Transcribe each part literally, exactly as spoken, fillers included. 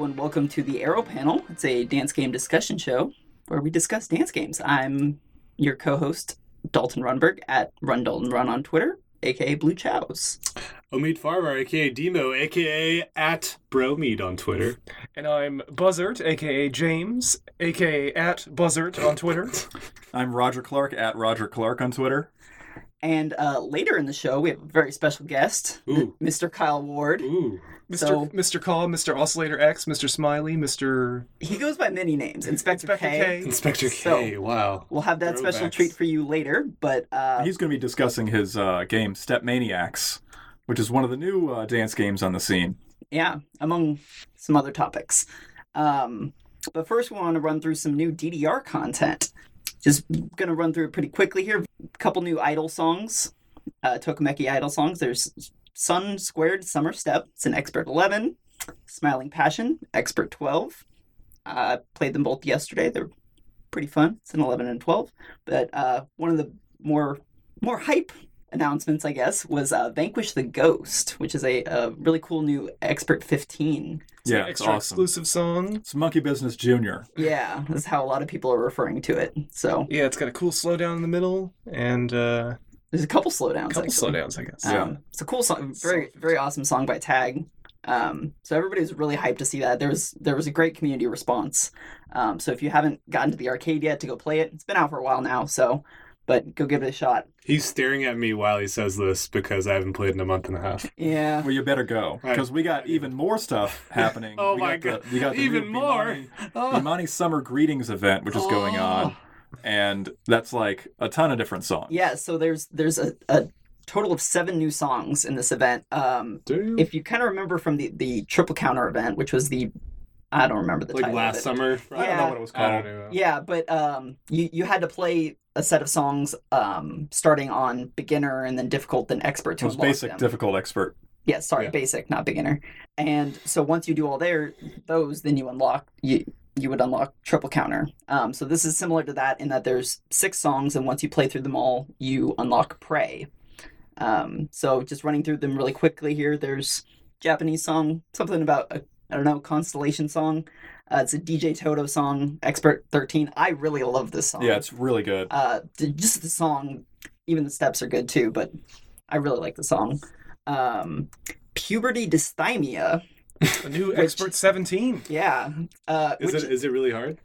Hello and welcome to the Arrow Panel. It's a dance game discussion show where we discuss dance games. I'm your co-host, Dalton Runberg, at Run Dalton Run on Twitter, a k a. Blue Chows. Omid Farmer, a k a. Demo, a k a at Bromead on Twitter. And I'm Buzzert, a k a. James, a k a at Buzzert on Twitter. I'm Roger Clark, at Roger Clark on Twitter. And uh, later in the show, we have a very special guest, Ooh. Mister Kyle Ward. Ooh. Mister So, Mister Call, Mister Oscillator X, Mister Smiley, Mister... He goes by many names. Inspector, Inspector K. K. Inspector K, so, wow. We'll have that Throwbacks. Special treat for you later, but... Uh, He's going to be discussing his uh, game, StepManiaX, which is one of the new uh, dance games on the scene. Yeah, among some other topics. Um, but first, we want to run through some new D D R content. Just going to run through it pretty quickly here. A couple new idol songs, uh, Tokimeki idol songs. There's Sun Squared Summer Step. It's an Expert eleven. Smiling Passion, Expert twelve. I uh, played them both yesterday. They're pretty fun. It's an eleven and twelve. But uh, one of the more more hype announcements, I guess, was uh, Vanquish the Ghost, which is a, a really cool new Expert fifteen. It's yeah, it's awesome. Exclusive song. It's Monkey Business Junior. Yeah, that's how a lot of people are referring to it. So yeah, it's got a cool slowdown in the middle, and uh, there's a couple slowdowns. A couple actually. slowdowns, I guess. Um, yeah, it's a cool song. Very, very awesome song by Tag. Um, so everybody was really hyped to see that. There was there was a great community response. Um, so if you haven't gotten to the arcade yet to go play it, it's been out for a while now. So. But go give it a shot. He's staring at me while he says this because I haven't played in a month and a half. Yeah. Well, you better go. Because right. we got even more stuff happening. oh, we my got God. The, we got the even more. Bimani, oh. Bimani Summer Greetings event, which is oh. going on. And that's like a ton of different songs. Yeah, so there's there's a, a total of seven new songs in this event. Um, Damn. If you kind of remember from the, the Triple Counter event, which was the... I don't remember the like title. Like last summer? Yeah. I don't know what it was called. Yeah, but um, you, you had to play a set of songs um, starting on beginner and then difficult, then expert to unlock them. It was basic, difficult, expert. Yeah, sorry, yeah. basic, not beginner. And so once you do all their those, then you unlock, you you would unlock Triple Counter. Um, so this is similar to that in that there's six songs, and once you play through them all, you unlock Prey. Um, so just running through them really quickly here, there's Japanese song, something about a I don't know, Constellation song. Uh, it's a D J Toto song, Expert thirteen. I really love this song. Yeah, it's really good. Uh, just the song, even the steps are good too, but I really like the song. Um, Puberty Dysthymia. A new which, Expert seventeen. Yeah. Uh, is, which, it, is it really hard?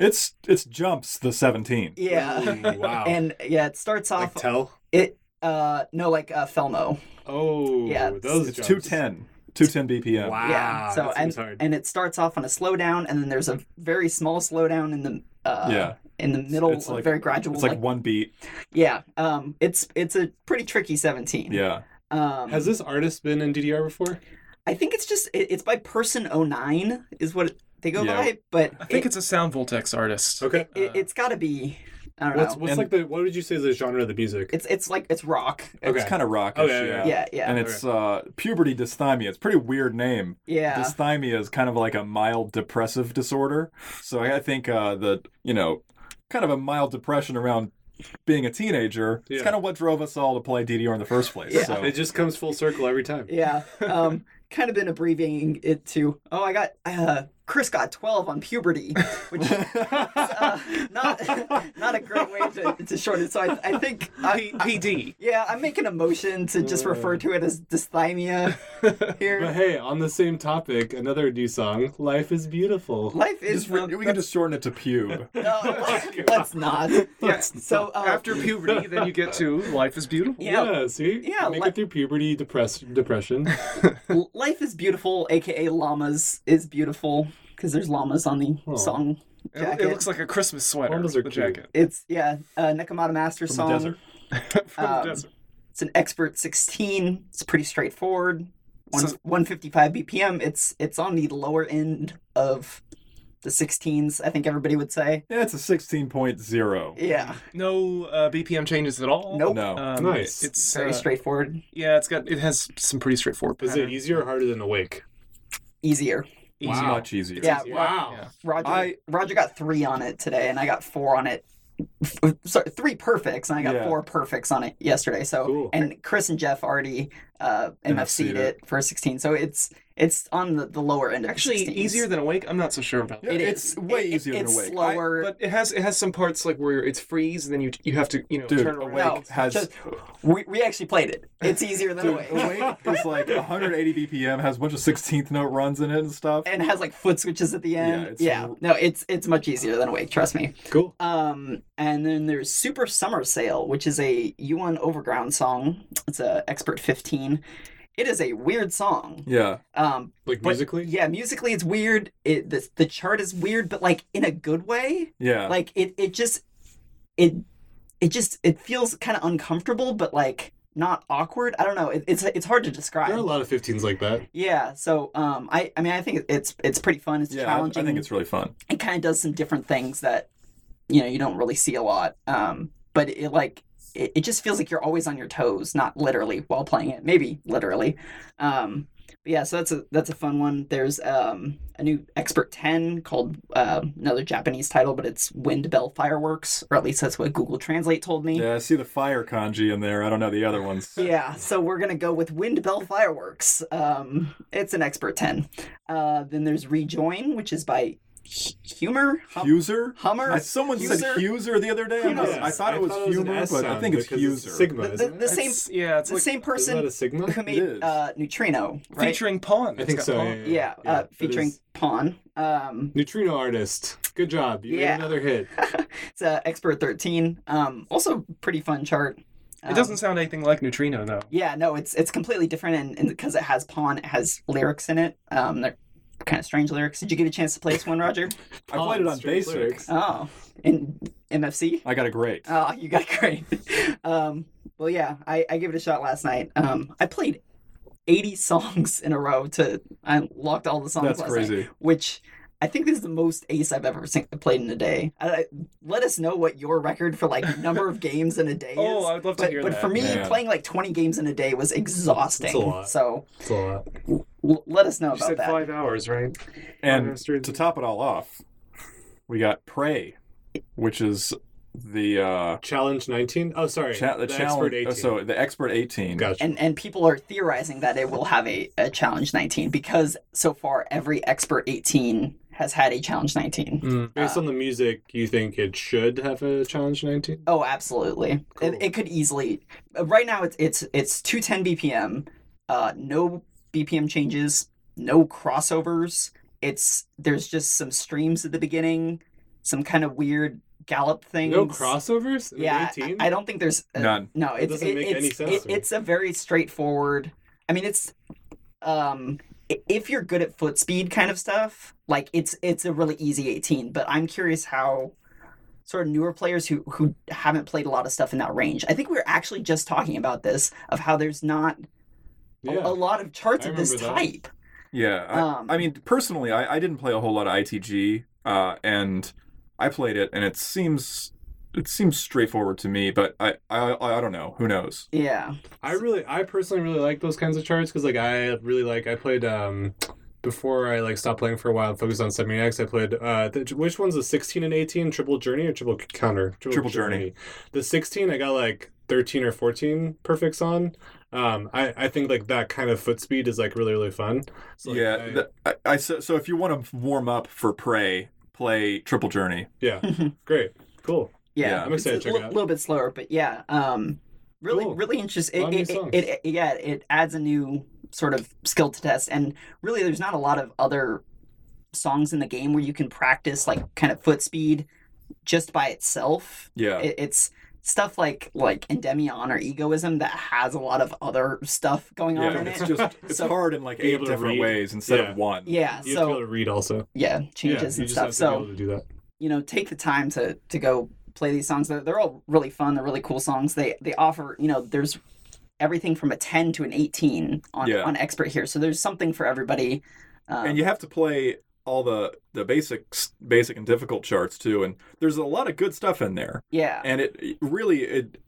It's it's jumps the seventeen. Yeah. Ooh, wow. And yeah, it starts off. Like Tell? It, uh, no, like uh, Felmo. Oh, yeah, those it's jumps. two ten. two ten B P M. Wow. Yeah. So and hard. And it starts off on a slowdown, and then there's a very small slowdown in the uh, yeah. in the middle, it's, it's like, very gradual. It's like, like one beat. Yeah. Um. It's it's a pretty tricky seventeen. Yeah. Um. Has this artist been in D D R before? I think it's just it, it's by Person oh nine is what it, they go yeah. by, but I think it, it's a SoundVoltex artist. Okay. It, uh, it's got to be. I don't what's, know. What's and like the what would you say is the genre of the music? It's it's like it's rock. Okay. It's kind of rockish. Oh, yeah, yeah. yeah, yeah. And it's uh, Puberty Dysthymia. It's a pretty weird name. Yeah. Dysthymia is kind of like a mild depressive disorder. So I think uh, the you know kind of a mild depression around being a teenager. Yeah. It's kind of what drove us all to play D D R in the first place. yeah. So it just comes full circle every time. yeah. Um, kind of been abbreviating it to oh I got. Uh, Chris got twelve on puberty, which is uh, not not a great way to, to shorten it. So I, I think... I, P D. Yeah, I'm making a motion to just refer to it as dysthymia here. But hey, on the same topic, another new song, Life is Beautiful. Life is... Just, well, we can just shorten it to pube. No, oh, let's not. Yeah, so uh, after puberty, then you get to Life is Beautiful. Yeah, yeah see? Yeah, Make li- it through puberty, depress- depression. Life is Beautiful, a k a. Llamas is Beautiful. Because there's llamas on the oh. song jacket. It, it looks like a Christmas sweater. Llamas are the jacket. It's, yeah, uh, Nekomata Master From song. From the desert. From um, the desert. It's an Expert sixteen. It's pretty straightforward. One, so, one fifty-five B P M. It's it's on the lower end of the sixteens, I think everybody would say. Yeah, it's a sixteen point oh. Yeah. No uh, B P M changes at all. Nope. No. Um, nice. It's, it's very uh, straightforward. Yeah, it's got it has some pretty straightforward patterns. Is it easier or harder than Awake? Easier. Easier. Wow. Much easier. Yeah, easier. Wow. Yeah. Roger, I, Roger got three on it today, and I got four on it. Sorry, three perfects, and I got yeah. four perfects on it yesterday. So, cool. And Chris and Jeff already uh, M F C'd it for a sixteen. So it's It's on the, the lower end. Actually, of easier than Awake. I'm not so sure about that. It it's is. way it, easier it, than Awake. It's slower, I, but it has it has some parts like where it's freeze and then you you have to you know Dude, turn Awake no, has. Just, we we actually played it. It's easier than Dude, Awake. Awake is like one hundred eighty B P M, has a bunch of sixteenth note runs in it and stuff, and it has like foot switches at the end. Yeah, it's yeah. Real... no, it's it's much easier than Awake. Trust me. Cool. Um, and then there's Super Summer Sale, which is a U one Overground song. It's a Expert fifteen. It is a weird song. Yeah. Um, like musically? Yeah, musically it's weird. It the, the chart is weird, but like in a good way. Yeah. Like it, it just it it just it feels kind of uncomfortable, but like not awkward. I don't know. It, it's it's hard to describe. There are a lot of fifteens like that. Yeah. So um, I I mean I think it's it's pretty fun. It's yeah, challenging. I, I think it's really fun. It kind of does some different things that you know you don't really see a lot. Um, but it, it like. It just feels like you're always on your toes, not literally while playing it. Maybe literally, um, but yeah. So that's a that's a fun one. There's um, a new Expert ten called uh, another Japanese title, but it's Wind Bell Fireworks, or at least that's what Google Translate told me. Yeah, I see the fire kanji in there. I don't know the other ones. Yeah, so we're gonna go with Wind Bell Fireworks. Um, it's an Expert ten. Uh, then there's Rejoin, which is by. Humor? Hum- Fuser? Hummer? I, someone Fuser? said Fuser the other day. Yes. I thought it was Humor, but I think it's Fuser. It's Sigma, the, the, the, same, it's, yeah, it's the like, same person who made uh, Neutrino, right? Featuring Pawn. I think so. Pawn. Yeah, yeah, yeah. Uh, featuring Pawn. Um, Neutrino artist. Good job. You yeah. made another hit. It's uh, Expert thirteen. Um, also, pretty fun chart. It doesn't um, sound anything like Neutrino, though. Yeah, no, it's it's completely different, and because it has Pawn, it has lyrics in it. Um, they're kind of strange lyrics. Did you get a chance to play this one, Roger? I played it on basic. Lyrics. Oh, in M F C? I got a great. Oh, you got a great. Um, well, yeah, I, I gave it a shot last night. Um, I played eighty songs in a row. To I locked all the songs That's last crazy. night, which I think this is the most ace I've ever seen, played in a day. I, I, let us know what your record for like number of games in a day is. Oh, I would love but, to hear but that. But for me, Man. playing like twenty games in a day was exhausting. That's a lot. So, That's a lot. Let us know you about said that. Five hours, right? And to top it all off, we got Prey, which is the uh, challenge nineteen. Oh, sorry, cha- the, the challenge. Expert eighteen. Oh, so the Expert eighteen. Gotcha. And and people are theorizing that it will have a, a challenge nineteen because so far every Expert eighteen has had a challenge nineteen. Mm. Based uh, on the music, you think it should have a challenge nineteen? Oh, absolutely. Cool. It, it could easily. Right now, it's it's it's two ten B P M. Uh, no. B P M changes, no crossovers. It's there's just some streams at the beginning, some kind of weird gallop things. No crossovers? In yeah, eighteen? I, I don't think there's a, none. No, it's it doesn't it, make it's, any sense. It, it's a very straightforward. I mean, it's um, if you're good at foot speed kind of stuff, like it's it's a really easy eighteen. But I'm curious how sort of newer players who who haven't played a lot of stuff in that range. I think we were actually just talking about this of how there's not. Yeah. A lot of charts of this type. That. Yeah. I, um, I mean, personally, I, I didn't play a whole lot of I T G, uh, and I played it, and it seems it seems straightforward to me, but I I, I don't know. Who knows? Yeah. I really, I personally really like those kinds of charts, because, like, I really like, I played, um, before I, like, stopped playing for a while and focused on StepManiaX, I played, uh, the, which one's the sixteen and eighteen? Triple Journey or Triple Counter? Triple, Triple Journey. Journey. The sixteen, I got, like, thirteen or fourteen perfects on. Um, I, I think like that kind of foot speed is like really, really fun. So, like, yeah. I, the, I, I so, so if you want to warm up for Prey, play Triple Journey. Yeah. Great. Cool. Yeah. yeah. I'm excited it's to check l- it out. A little bit slower, but yeah. Um, really, cool. really interesting. It, it, it, it, yeah. It adds a new sort of skill to test. And really there's not a lot of other songs in the game where you can practice like kind of foot speed just by itself. Yeah. It, it's, Stuff like like Endymion or Egoism that has a lot of other stuff going yeah, on in it's it. It's just it's so, hard in like eight different ways instead yeah. of one. Yeah, you so have to be able to read also. Yeah, changes yeah, and stuff. So be able to do that. You know, take the time to to go play these songs. They're, they're all really fun. They're really cool songs. They they offer you know there's everything from a ten to an eighteen on yeah. on Expert here. So there's something for everybody. Um, and you have to play all the the basic basic and difficult charts too, and there's a lot of good stuff in there. Yeah, and it really it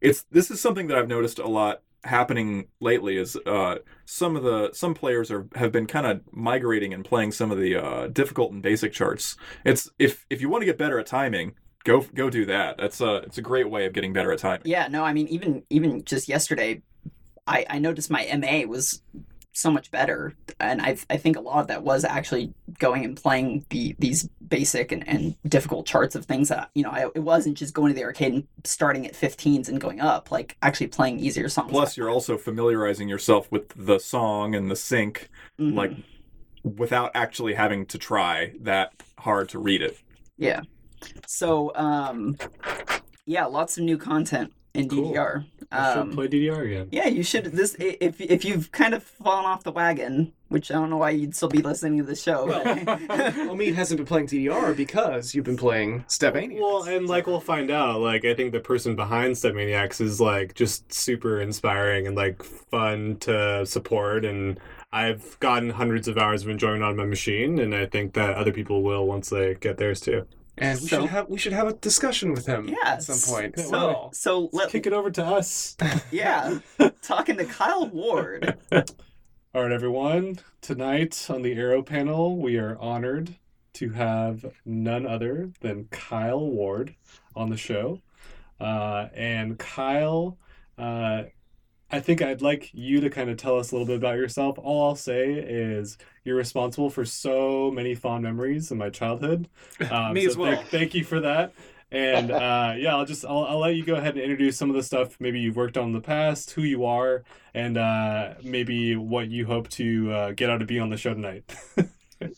it's this is something that I've noticed a lot happening lately is uh, some of the some players are have been kind of migrating and playing some of the uh, difficult and basic charts. It's if if you want to get better at timing, go go do that. That's a it's a great way of getting better at timing. Yeah, no, I mean even even just yesterday, I I noticed my M A was so much better. And I I think a lot of that was actually going and playing the these basic and, and difficult charts of things that, you know, I, it wasn't just going to the arcade and starting at fifteens and going up, like actually playing easier songs. Plus, you're also familiarizing yourself with the song and the sync, mm-hmm. like without actually having to try that hard to read it. Yeah. So, um, yeah, lots of new content in D D R. Cool. I um, should play D D R again. Yeah, you should. This if if you've kind of fallen off the wagon, which I don't know why you'd still be listening to the show. Well, Omid hasn't been playing D D R because you've been playing StepManiaX. Well, and like we'll find out. Like I think the person behind StepManiaX is like just super inspiring and like fun to support. And I've gotten hundreds of hours of enjoyment on my machine, and I think that other people will once they get theirs too. And we so, should have we should have a discussion with him yeah, at some point. So, wow. so let, kick it over to us. Yeah, talking to Kyle Ward. All right, everyone. Tonight on the Aero panel, we are honored to have none other than Kyle Ward on the show. Uh, and Kyle, uh, I think I'd like you to kind of tell us a little bit about yourself. All I'll say is you're responsible for so many fond memories in my childhood. Um, Me so as well. Th- thank you for that. And uh, yeah, I'll just I'll, I'll let you go ahead and introduce some of the stuff maybe you've worked on in the past, who you are, and uh, maybe what you hope to uh, get out of being on the show tonight.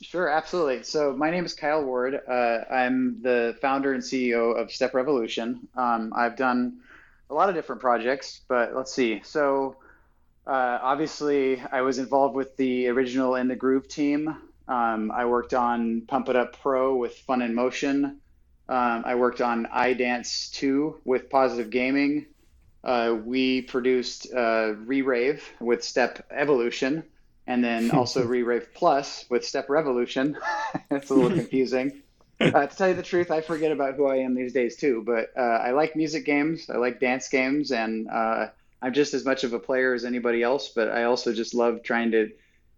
Sure, absolutely. So my name is Kyle Ward. Uh, I'm the founder and C E O of Step Revolution. Um, I've done a lot of different projects, but let's see. So uh, obviously I was involved with the original In the Groove team. Um, I worked on Pump It Up Pro with Fun in Motion. Um, I worked on iDance two with Positive Gaming. Uh, we produced uh, ReRave with Step Evolution, and then also ReRave Plus with Step Revolution. It's a little confusing. Uh, to tell you the truth, I forget about who I am these days too, but uh, I like music games, I like dance games, and uh, I'm just as much of a player as anybody else, but I also just love trying to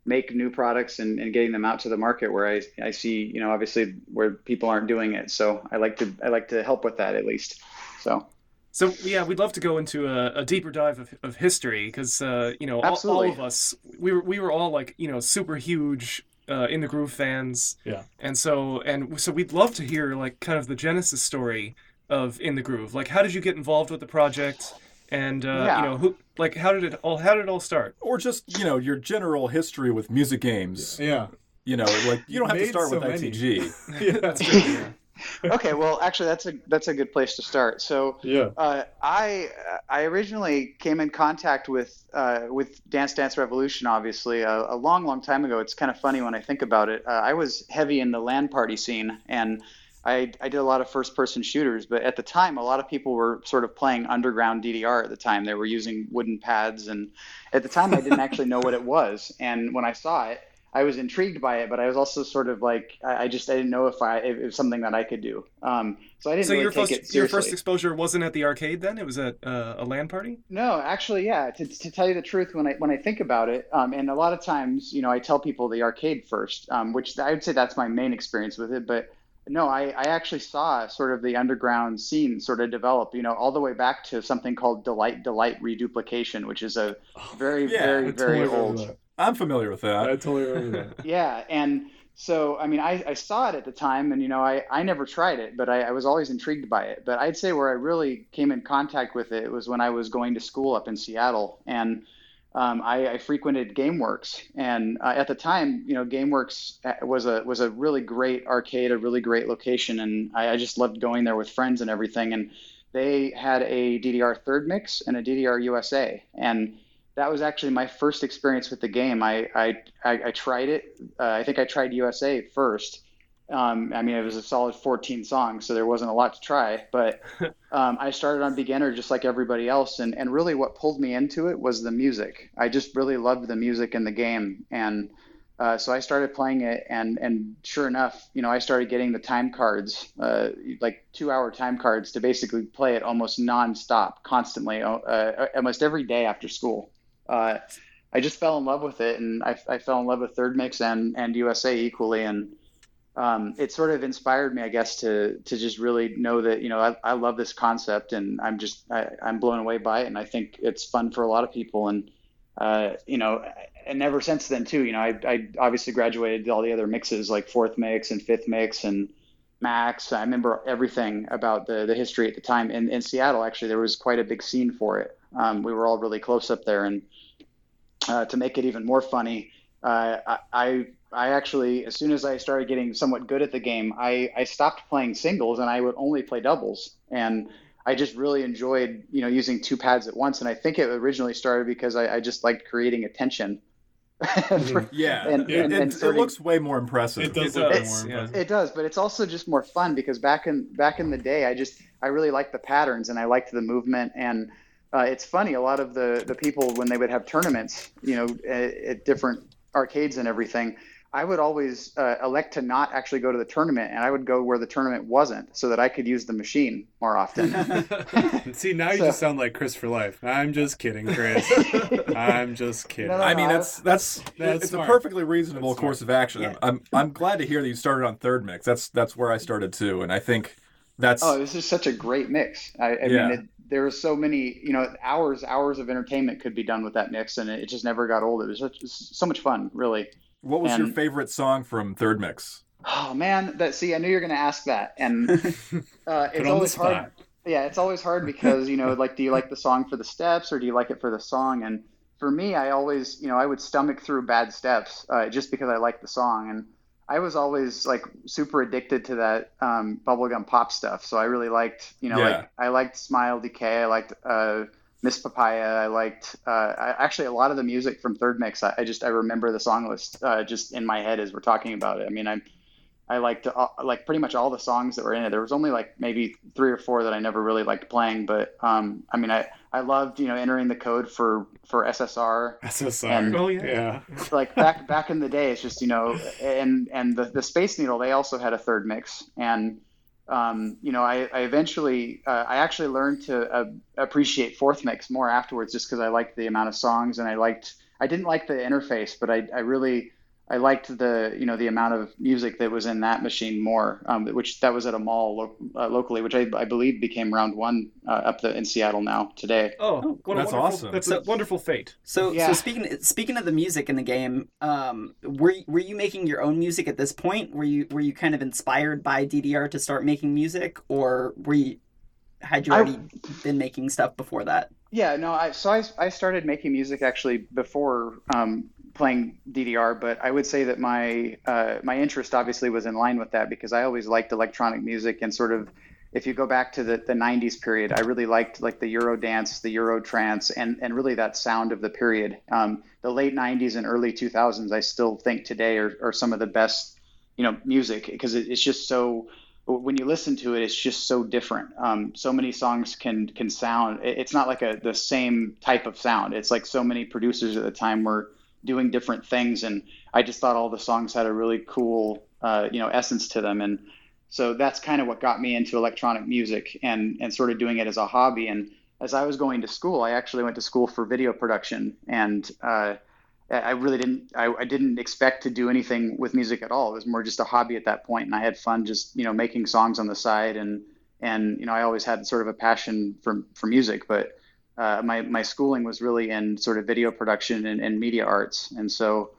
make new products and, and getting them out to the market where I, I see, you know, obviously where people aren't doing it, so I like to I like to help with that at least. So, so yeah, we'd love to go into a, a deeper dive of, of history, because, uh, you know, all, all of us, we were, we were all like, you know, super huge Uh, In the Groove fans, yeah, and so and so we'd love to hear like kind of the genesis story of In the Groove. Like, how did you get involved with the project, and uh, yeah. you know, who, like, how did it all how did it all start, or just you know your general history with music games. Yeah, you know, like you don't have to start so with many. I T G. yeah, that's good, yeah. Okay, well, actually, that's a that's a good place to start. So, yeah, uh, I I originally came in contact with uh, with Dance Dance Revolution, obviously, a, a long, long time ago. It's kind of funny when I think about it. Uh, I was heavy in the LAN party scene, and I I did a lot of first person shooters. But at the time, a lot of people were sort of playing underground D D R. At the time, they were using wooden pads, and at the time, I didn't actually know what it was. And when I saw it, I was intrigued by it, but I was also sort of like, I, I just, I didn't know if I, if it was something that I could do. Um, so I didn't so really your take first, it seriously. Your first exposure wasn't at the arcade then? It was at uh, a LAN party? No, actually, yeah. To, to tell you the truth, when I, when I think about it, um, and a lot of times, you know, I tell people the arcade first, um, which I would say that's my main experience with it. But no, I, I actually saw sort of the underground scene sort of develop, you know, all the way back to something called Delight Delight Reduplication, which is a very, oh, yeah, very, very totally old. I'm familiar with that. I totally remember that. Yeah, and so, I mean, I, I saw it at the time, and, you know, I, I never tried it, but I, I was always intrigued by it. But I'd say where I really came in contact with it was when I was going to school up in Seattle, and um, I, I frequented GameWorks. And uh, at the time, you know, GameWorks was a was a really great arcade, a really great location, and I, I just loved going there with friends and everything. And they had a D D R Third Mix and a D D R U S A, and that was actually my first experience with the game. I I, I, I tried it. Uh, I think I tried U S A first. Um, I mean, it was a solid fourteen songs, so there wasn't a lot to try. But um, I started on beginner just like everybody else. And, and really what pulled me into it was the music. I just really loved the music in the game. And uh, so I started playing it. And, and sure enough, you know, I started getting the time cards, uh, like two-hour time cards to basically play it almost nonstop, constantly, uh, almost every day after school. Uh, I just fell in love with it, and I, I fell in love with Third Mix and, and U S A equally, and um, it sort of inspired me, I guess, to to just really know that, you know, I, I love this concept, and I'm just I, I'm blown away by it, and I think it's fun for a lot of people, and uh, you know, and ever since then too, you know, I, I obviously graduated all the other mixes like Fourth Mix and Fifth Mix and Max. I remember everything about the the history at the time. In in Seattle, actually, there was quite a big scene for it. Um, we were all really close up there, and uh, to make it even more funny, uh, I, I I actually, as soon as I started getting somewhat good at the game, I I stopped playing singles and I would only play doubles, and I just really enjoyed, you know, using two pads at once. And I think it originally started because I, I just liked creating a tension. For, yeah, and, yeah. And, and it, starting, it looks way more impressive. It does. It look does. More impressive. It does, but it's also just more fun because back in back in the day, I just I really liked the patterns and I liked the movement. And uh, it's funny, a lot of the the people when they would have tournaments, you know, at, at different arcades and everything, I would always uh, elect to not actually go to the tournament, and I would go where the tournament wasn't so that I could use the machine more often. See, now you so. just sound like Chris for life. I'm just kidding, Chris. I'm just kidding. No, no, I mean, that's that's, that's it's smart. A perfectly reasonable that's course smart. Of action. Yeah. I'm I'm glad to hear that you started on Third Mix. That's that's where I started too, and I think that's oh, this is such a great mix. I, I yeah. mean, it, there were so many, you know, hours hours of entertainment could be done with that mix, and it, it just never got old. It was such, so much fun, really. What was and, your favorite song from Third Mix? Oh man, that see, I knew you were going to ask that, and uh, it's always hard. Yeah, it's always hard because you know, like, do you like the song for the steps or do you like it for the song? And for me, I always, you know, I would stomach through Bad Steps uh, just because I liked the song, and I was always like super addicted to that um, bubblegum pop stuff. So I really liked, you know, yeah. like I liked Smile Decay, I liked uh, Miss Papaya. I liked uh, I, actually a lot of the music from Third Mix. I, I just I remember the song list uh, just in my head as we're talking about it. I mean, I I liked uh, like pretty much all the songs that were in it. There was only like maybe three or four that I never really liked playing, but um, I mean, I, I loved, you know, entering the code for for S S R. S S R, oh yeah, yeah. Like back back in the day, it's just, you know, and and the the Space Needle, they also had a Third Mix. And Um, you know, I, I eventually, uh, I actually learned to uh, appreciate Fourth Mix more afterwards, just because I liked the amount of songs and I liked, I didn't like the interface, but I, I really, I liked the, you know, the amount of music that was in that machine more, um, which that was at a mall lo- uh, locally, which I, I believe became round one uh, up the, in Seattle now today. Oh, what that's awesome. That's a wonderful fate. So, yeah. so speaking, speaking of the music in the game, um, were were you making your own music at this point? Were you, were you kind of inspired by D D R to start making music, or were you, had you already I... been making stuff before that? Yeah, no, I, so I, I started making music actually before, um, playing D D R, but I would say that my uh, my interest obviously was in line with that because I always liked electronic music, and sort of if you go back to the, the nineties period, I really liked like the Euro dance, the Euro trance, and, and really that sound of the period. Um, the late nineties and early two thousands, I still think today are, are some of the best, you know, music, because it, it's just so, when you listen to it, it's just so different. Um, so many songs can can sound, it, it's not like a the same type of sound. It's like so many producers at the time were doing different things, and I just thought all the songs had a really cool uh you know essence to them, and so that's kind of what got me into electronic music and and sort of doing it as a hobby. And as I was going to school, I actually went to school for video production, and uh I really didn't I, I didn't expect to do anything with music at all. It was more just a hobby at that point, and I had fun just, you know, making songs on the side, and and you know I always had sort of a passion for for music, but Uh, my, my schooling was really in sort of video production and, and media arts. And so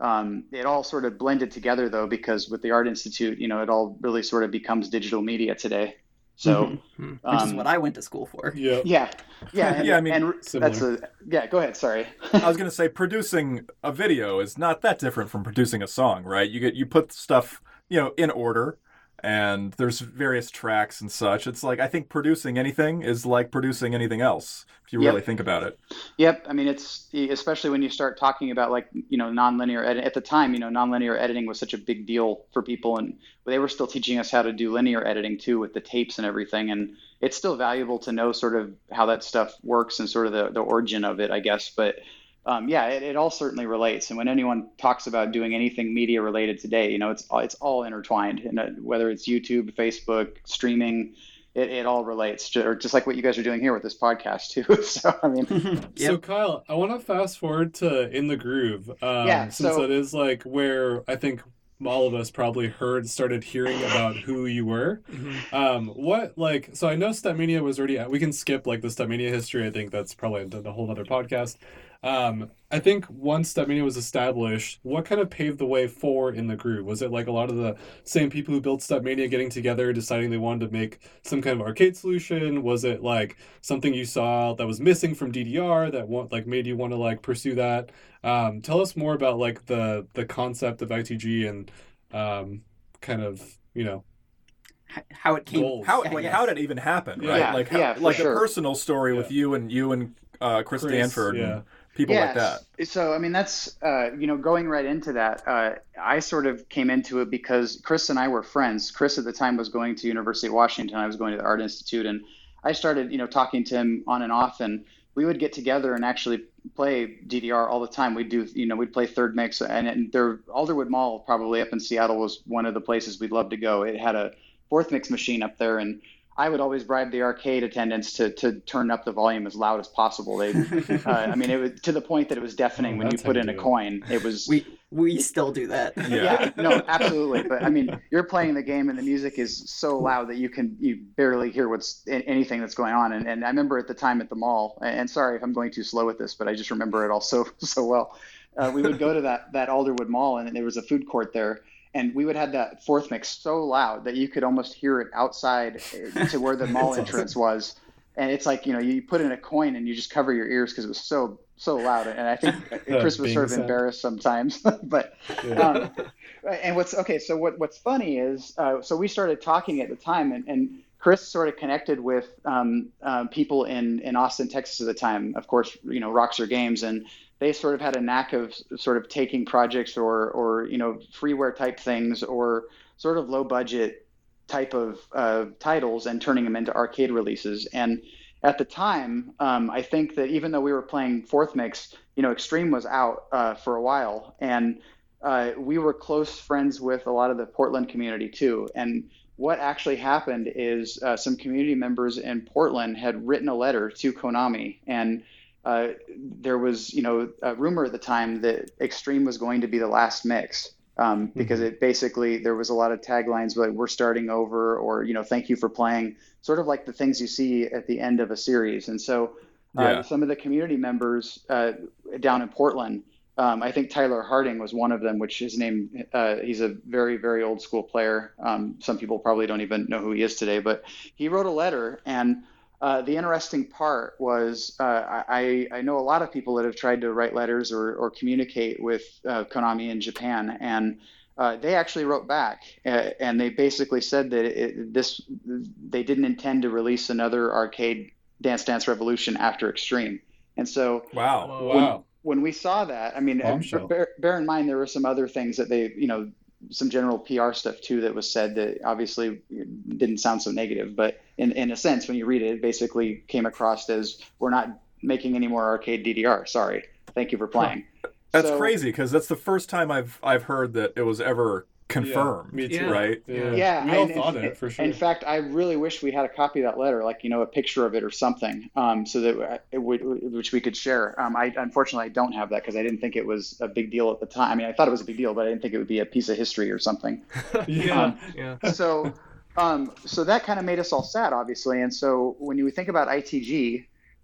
um, it all sort of blended together, though, because with the Art Institute, you know, it all really sort of becomes digital media today. So mm-hmm. um, which is what I went to school for. Yeah. Yeah. Yeah. And, yeah I mean, and that's a, yeah, go ahead. Sorry. I was going to say producing a video is not that different from producing a song, right? You get you put stuff, you know, in order. And there's various tracks and such. It's like, I think producing anything is like producing anything else, if you yep. really think about it. Yep. I mean, it's especially when you start talking about like, you know, nonlinear edit. At the time, you know, nonlinear editing was such a big deal for people. And they were still teaching us how to do linear editing too, with the tapes and everything. And it's still valuable to know sort of how that stuff works and sort of the, the origin of it, I guess. But um, yeah, it, it all certainly relates. And when anyone talks about doing anything media related today, you know, it's it's all intertwined. And whether it's YouTube, Facebook, streaming, it, it all relates. To, or just like what you guys are doing here with this podcast too. So I mean, yeah. So Kyle, I want to fast forward to In the Groove, um, yeah, since so... that is like where I think all of us probably heard, started hearing about who you were. Mm-hmm. Um, what, like, so I know StepMania was already, we can skip like the StepMania history. I think that's probably a whole other podcast. Um, I think once StepMania was established, what kind of paved the way for In the Groove? Was it like a lot of the same people who built StepMania getting together, deciding they wanted to make some kind of arcade solution? Was it like something you saw that was missing from D D R that want, like made you want to like pursue that? Um, tell us more about like the the concept of I T G and um, kind of, you know, how it came, goals. how like, yes. how did it even happen, right? Yeah, like how, yeah, like sure. a personal story yeah. with you and you and uh, Chris, Chris Danford. Yeah. And, people yeah, like that. So, I mean, that's, uh, you know, going right into that, uh, I sort of came into it because Chris and I were friends. Chris at the time was going to University of Washington. I was going to the Art Institute, and I started, you know, talking to him on and off, and we would get together and actually play D D R all the time. We'd do, you know, we'd play Third Mix, and, and there, Alderwood Mall probably up in Seattle was one of the places we'd love to go. It had a Fourth Mix machine up there, and I would always bribe the arcade attendants to to turn up the volume as loud as possible. They, uh, I mean, it was to the point that it was deafening oh, when you put in a coin. It was we we still do that. Yeah. yeah, no, absolutely. But I mean, you're playing the game and the music is so loud that you can you barely hear what's anything that's going on. And and I remember at the time at the mall. And sorry if I'm going too slow with this, but I just remember it all so so well. Uh, we would go to that that Alderwood Mall, and there was a food court there. And we would have that Fourth Mix so loud that you could almost hear it outside to where the mall entrance awesome. was. And it's like, you know, you put in a coin and you just cover your ears because it was so, so loud. And I think Chris was sort of sad. embarrassed sometimes. but yeah. um, and what's okay. So what, what's funny is uh, so we started talking at the time, and, and Chris sort of connected with um, uh, people in, in Austin, Texas at the time. Of course, you know, Roxer Games, and they sort of had a knack of sort of taking projects or, or you know, freeware type things or sort of low budget type of uh, titles and turning them into arcade releases. And at the time, um, I think that even though we were playing Fourth Mix, you know, Extreme was out uh, for a while, and uh, we were close friends with a lot of the Portland community too. And what actually happened is uh, some community members in Portland had written a letter to Konami, and Uh, there was, you know, a rumor at the time that Extreme was going to be the last mix um, because it basically there was a lot of taglines like "We're starting over" or, you know, "Thank you for playing," sort of like the things you see at the end of a series. And so uh, yeah. some of the community members uh, down in Portland, um, I think Tyler Harding was one of them, which his name, uh, he's a very, very old school player. Um, some people probably don't even know who he is today, but he wrote a letter. And Uh, the interesting part was uh, I, I know a lot of people that have tried to write letters or, or communicate with uh, Konami in Japan, and uh, they actually wrote back, uh, and they basically said that it, this they didn't intend to release another arcade Dance Dance Revolution after Extreme. And so wow, when, wow. when we saw that, I mean, bear, bear in mind there were some other things that they, you know, some general P R stuff too that was said that obviously didn't sound so negative, but in, in a sense, when you read it, it basically came across as we're not making any more arcade D D R. Sorry. Thank you for playing. Huh. That's so crazy. Cause that's the first time I've, I've heard that it was ever confirmed. Yeah, me too. Right. Yeah. yeah. We all and, thought and, it for sure. In fact, I really wish we had a copy of that letter, like, you know, a picture of it or something. Um, so that it would, which we could share. Um, I, unfortunately I don't have that cause I didn't think it was a big deal at the time. I mean, I thought it was a big deal, but I didn't think it would be a piece of history or something. yeah. Um, yeah. So, um, so that kind of made us all sad, obviously. And so when you think about I T G,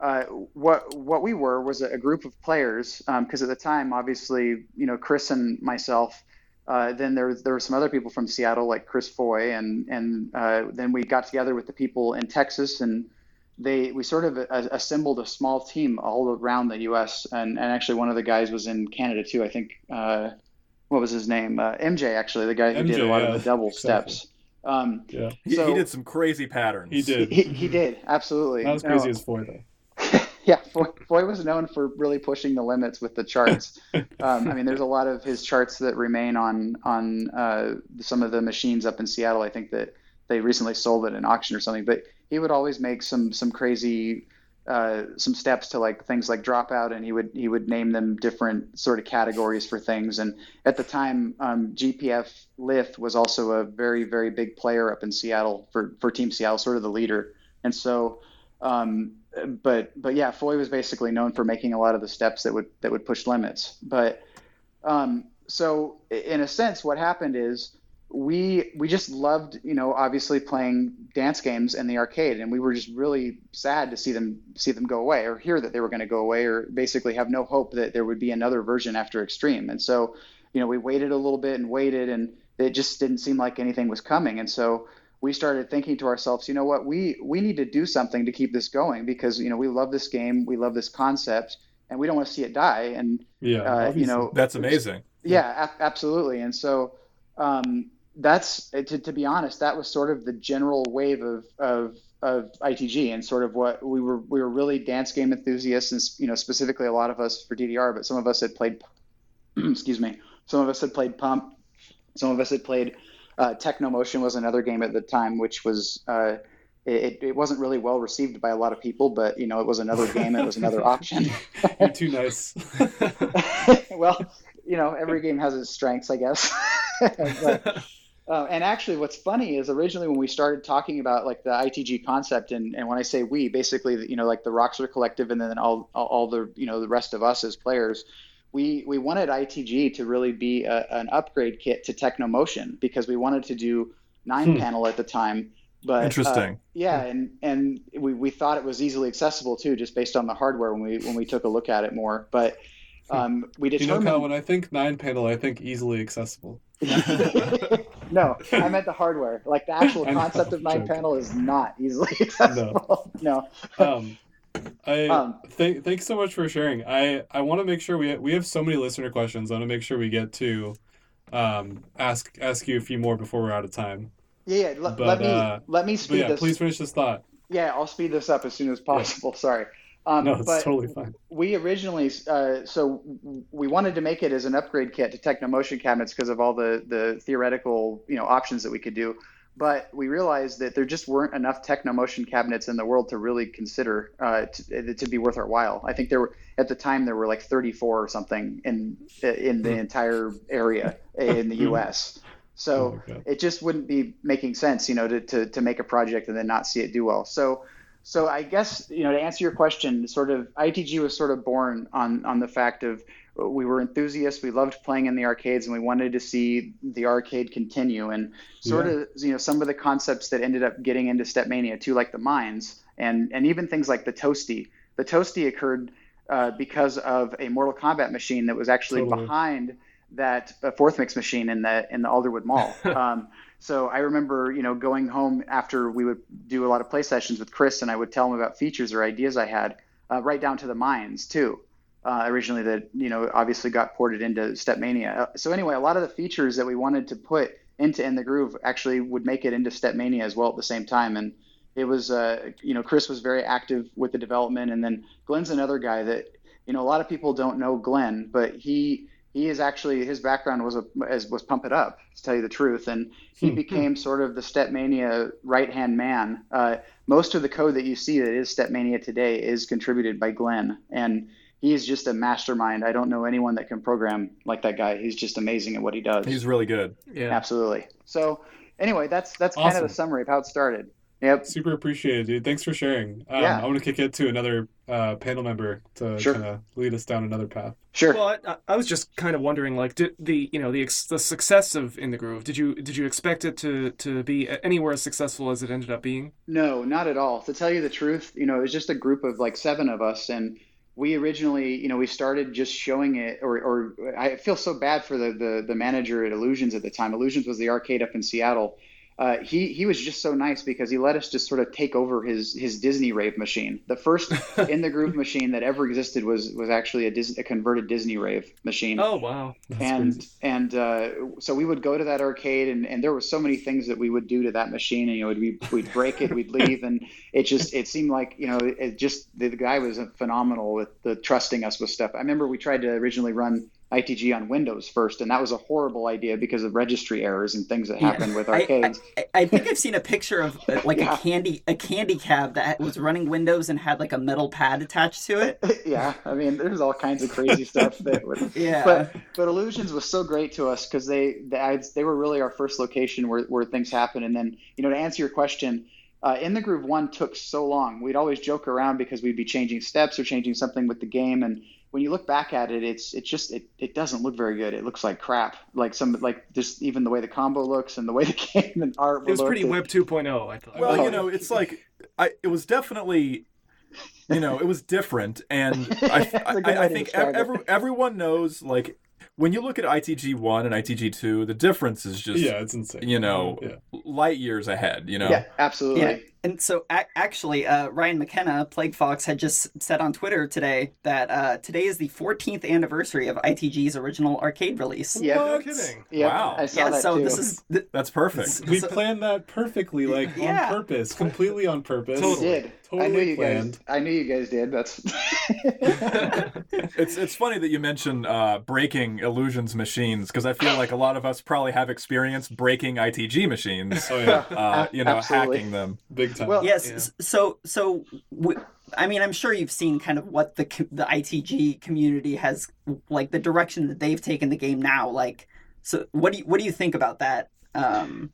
uh, what, what we were was a group of players. Um, cause at the time, obviously, you know, Chris and myself, Uh, then there, there were some other people from Seattle, like Chris Foy, and and uh, then we got together with the people in Texas, and they we sort of a, assembled a small team all around the U S And, and actually, one of the guys was in Canada too. I think uh, what was his name? Uh, M J, actually, the guy who M J, did a lot yeah, of the double exactly. steps. Um, yeah, so he, he did some crazy patterns. He did. He, he did absolutely. Not as crazy no. as Foy though. Yeah, Foy, Foy was known for really pushing the limits with the charts. Um, I mean, there's a lot of his charts that remain on on uh, some of the machines up in Seattle. I think that they recently sold at an auction or something. But he would always make some some crazy uh, some steps to like things like Dropout, and he would he would name them different sort of categories for things. And at the time, um, G P F Lith was also a very very big player up in Seattle for for Team Seattle, sort of the leader. And so. Um, But but yeah, Foy was basically known for making a lot of the steps that would that would push limits. But um, so in a sense, what happened is we we just loved, you know, obviously playing dance games in the arcade, and we were just really sad to see them see them go away, or hear that they were going to go away, or basically have no hope that there would be another version after Extreme. And so, you know, we waited a little bit and waited, and it just didn't seem like anything was coming. And so we started thinking to ourselves, you know what, we we need to do something to keep this going, because, you know, we love this game, we love this concept, and we don't want to see it die. And yeah, uh, you know, that's amazing. Yeah, a- absolutely. And so um, that's to, to be honest, that was sort of the general wave of of of I T G, and sort of what we were we were really dance game enthusiasts, and, you know, specifically a lot of us for D D R, but some of us had played, excuse me, some of us had played Pump, some of us had played. Uh, Technomotion was another game at the time, which was uh, it, it wasn't really well received by a lot of people, but, you know, it was another game. It was another option. You're too nice. Well, you know, every game has its strengths, I guess. But, uh, and actually, what's funny is originally when we started talking about like the I T G concept, and, and when I say we, basically, you know, like the Rockstar Collective, and then all all the, you know, the rest of us as players. We we wanted I T G to really be a, an upgrade kit to Technomotion, because we wanted to do nine hmm. panel at the time. But interesting. Uh, yeah, and and we, we thought it was easily accessible too, just based on the hardware when we when we took a look at it more. But um, we determined. You know, Kyle, when I think nine panel, I think easily accessible. No, I meant the hardware. Like the actual concept know, of nine joke. Panel is not easily accessible. No. no. Um, I um, th- thanks so much for sharing. I, I want to make sure we ha- we have so many listener questions. I want to make sure we get to um, ask ask you a few more before we're out of time. Yeah, yeah. L- but, let me uh, let me speed yeah, this. Please finish this thought. Yeah, I'll speed this up as soon as possible. Yeah. Sorry. Um, no, it's but totally fine. We originally uh, so we wanted to make it as an upgrade kit to Technomotion cabinets because of all the the theoretical, you know, options that we could do. But we realized that there just weren't enough Technomotion cabinets in the world to really consider uh, to, to be worth our while. I think there were at the time there were like thirty-four or something in in the entire area in the U S. So oh it just wouldn't be making sense, you know, to, to to make a project and then not see it do well. So so I guess, you know, to answer your question, sort of I T G was sort of born on on the fact of we were enthusiasts. We loved playing in the arcades, and we wanted to see the arcade continue. And sort yeah. of, you know, some of the concepts that ended up getting into StepMania too, like the mines, and and even things like the Toasty. The Toasty occurred uh, because of a Mortal Kombat machine that was actually totally. behind that uh, Fourth Mix machine in the in the Alderwood Mall. um, so I remember, you know, going home after we would do a lot of play sessions with Chris, and I would tell him about features or ideas I had, uh, right down to the mines too. Uh, originally that, you know, obviously got ported into StepMania. Uh, so anyway, a lot of the features that we wanted to put into In the Groove actually would make it into StepMania as well at the same time. And it was, uh, you know, Chris was very active with the development. And then Glenn's another guy that, you know, a lot of people don't know Glenn, but he he is actually, his background was a, as, was Pump It Up, to tell you the truth. And he became sort of the StepMania right-hand man. Uh, most of the code that you see that is StepMania today is contributed by Glenn. And he is just a mastermind. I don't know anyone that can program like that guy. He's just amazing at what he does. He's really good. Yeah, absolutely. So anyway, that's that's awesome. Kind of the summary of how it started. Yep. Super appreciated, dude. Thanks for sharing. Um, yeah. I want to kick it to another uh, panel member to sure. kind of lead us down another path. Sure. Well, I, I was just kind of wondering, like, did the you know the ex- the success of In the Groove, did you did you expect it to to be anywhere as successful as it ended up being? No, not at all. To tell you the truth, you know, it was just a group of like seven of us, and we originally, you know, we started just showing it, or, or I feel so bad for the, the the manager at Illusions at the time. Illusions was the arcade up in Seattle. Uh, he he was just so nice because he let us just sort of take over his his Disney rave machine. The first In the Groove machine that ever existed was was actually a, Dis- a converted Disney rave machine. Oh wow! That's and crazy. and uh, so we would go to that arcade, and, and there were so many things that we would do to that machine. And, you know, we'd we'd break it, we'd leave, and it just it seemed like, you know, it just the, the guy was phenomenal with the trusting us with stuff. I remember we tried to originally run I T G on Windows first, and that was a horrible idea because of registry errors and things that happened yeah. with arcades. I, I, I think I've seen a picture of like yeah. a candy a candy cab that was running Windows and had like a metal pad attached to it. Yeah, I mean, there's all kinds of crazy stuff that would. Yeah. But but Illusions was so great to us because they, they they were really our first location where where things happened. And then, you know, to answer your question, uh, In the Groove one took so long. We'd always joke around because we'd be changing steps or changing something with the game. And when you look back at it, it's it just it, it doesn't look very good. It looks like crap. Like some like just even the way the combo looks and the way the game and art. It was pretty Web two point oh, I thought. Well, you know, it's like I it was definitely. You know, it was different, and I, I, I think every, everyone knows, like, when you look at I T G one and I T G two, the difference is just, yeah, it's insane. You know, yeah. light years ahead, you know? Yeah, absolutely. Yeah. And so, actually, uh, Ryan McKenna, Plague Fox, had just said on Twitter today that uh, today is the fourteenth anniversary of I T G's original arcade release. Yeah, no kidding. Yep. Wow. I saw yeah, that so too. This is th- that's perfect. This, this, we so... planned that perfectly, like yeah. on purpose, completely on purpose. Totally. We did. Totally I knew you planned. guys. I knew you guys did. That's. it's it's funny that you mention uh, breaking Illusions machines, because I feel like a lot of us probably have experience breaking I T G machines. Oh yeah. Uh, you know, Absolutely. hacking them. Big Time. Well, yes. Yeah. So, so w- I mean, I'm sure you've seen kind of what the co- the I T G community has, like the direction that they've taken the game now. Like, so what do you, what do you think about that? Um,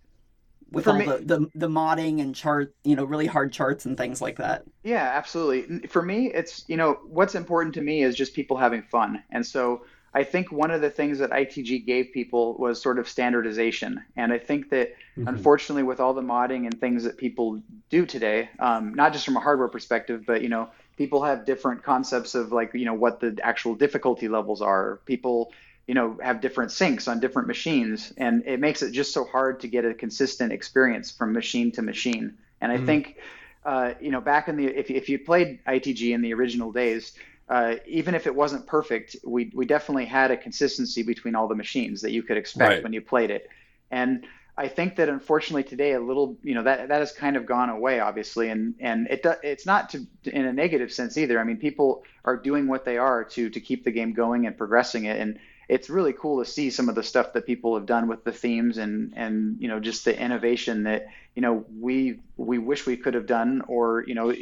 with For all me, the, the the modding and chart, you know, really hard charts and things like that. Yeah, absolutely. For me, it's you know what's important to me is just people having fun, and so I think one of the things that I T G gave people was sort of standardization. And I think that mm-hmm. unfortunately with all the modding and things that people do today, um, not just from a hardware perspective, but, you know, people have different concepts of like, you know, what the actual difficulty levels are. People, you know, have different syncs on different machines, and it makes it just so hard to get a consistent experience from machine to machine. And I mm-hmm. think, uh, you know, back in the, if, if you played I T G in the original days, Uh, even if it wasn't perfect, we we definitely had a consistency between all the machines that you could expect right. when you played it. And I think that unfortunately today a little, you know, that that has kind of gone away, obviously. And and it it's not to, in a negative sense either. I mean, people are doing what they are to to keep the game going and progressing it. And it's really cool to see some of the stuff that people have done with the themes and, and you know, just the innovation that, you know, we we wish we could have done, or, you know,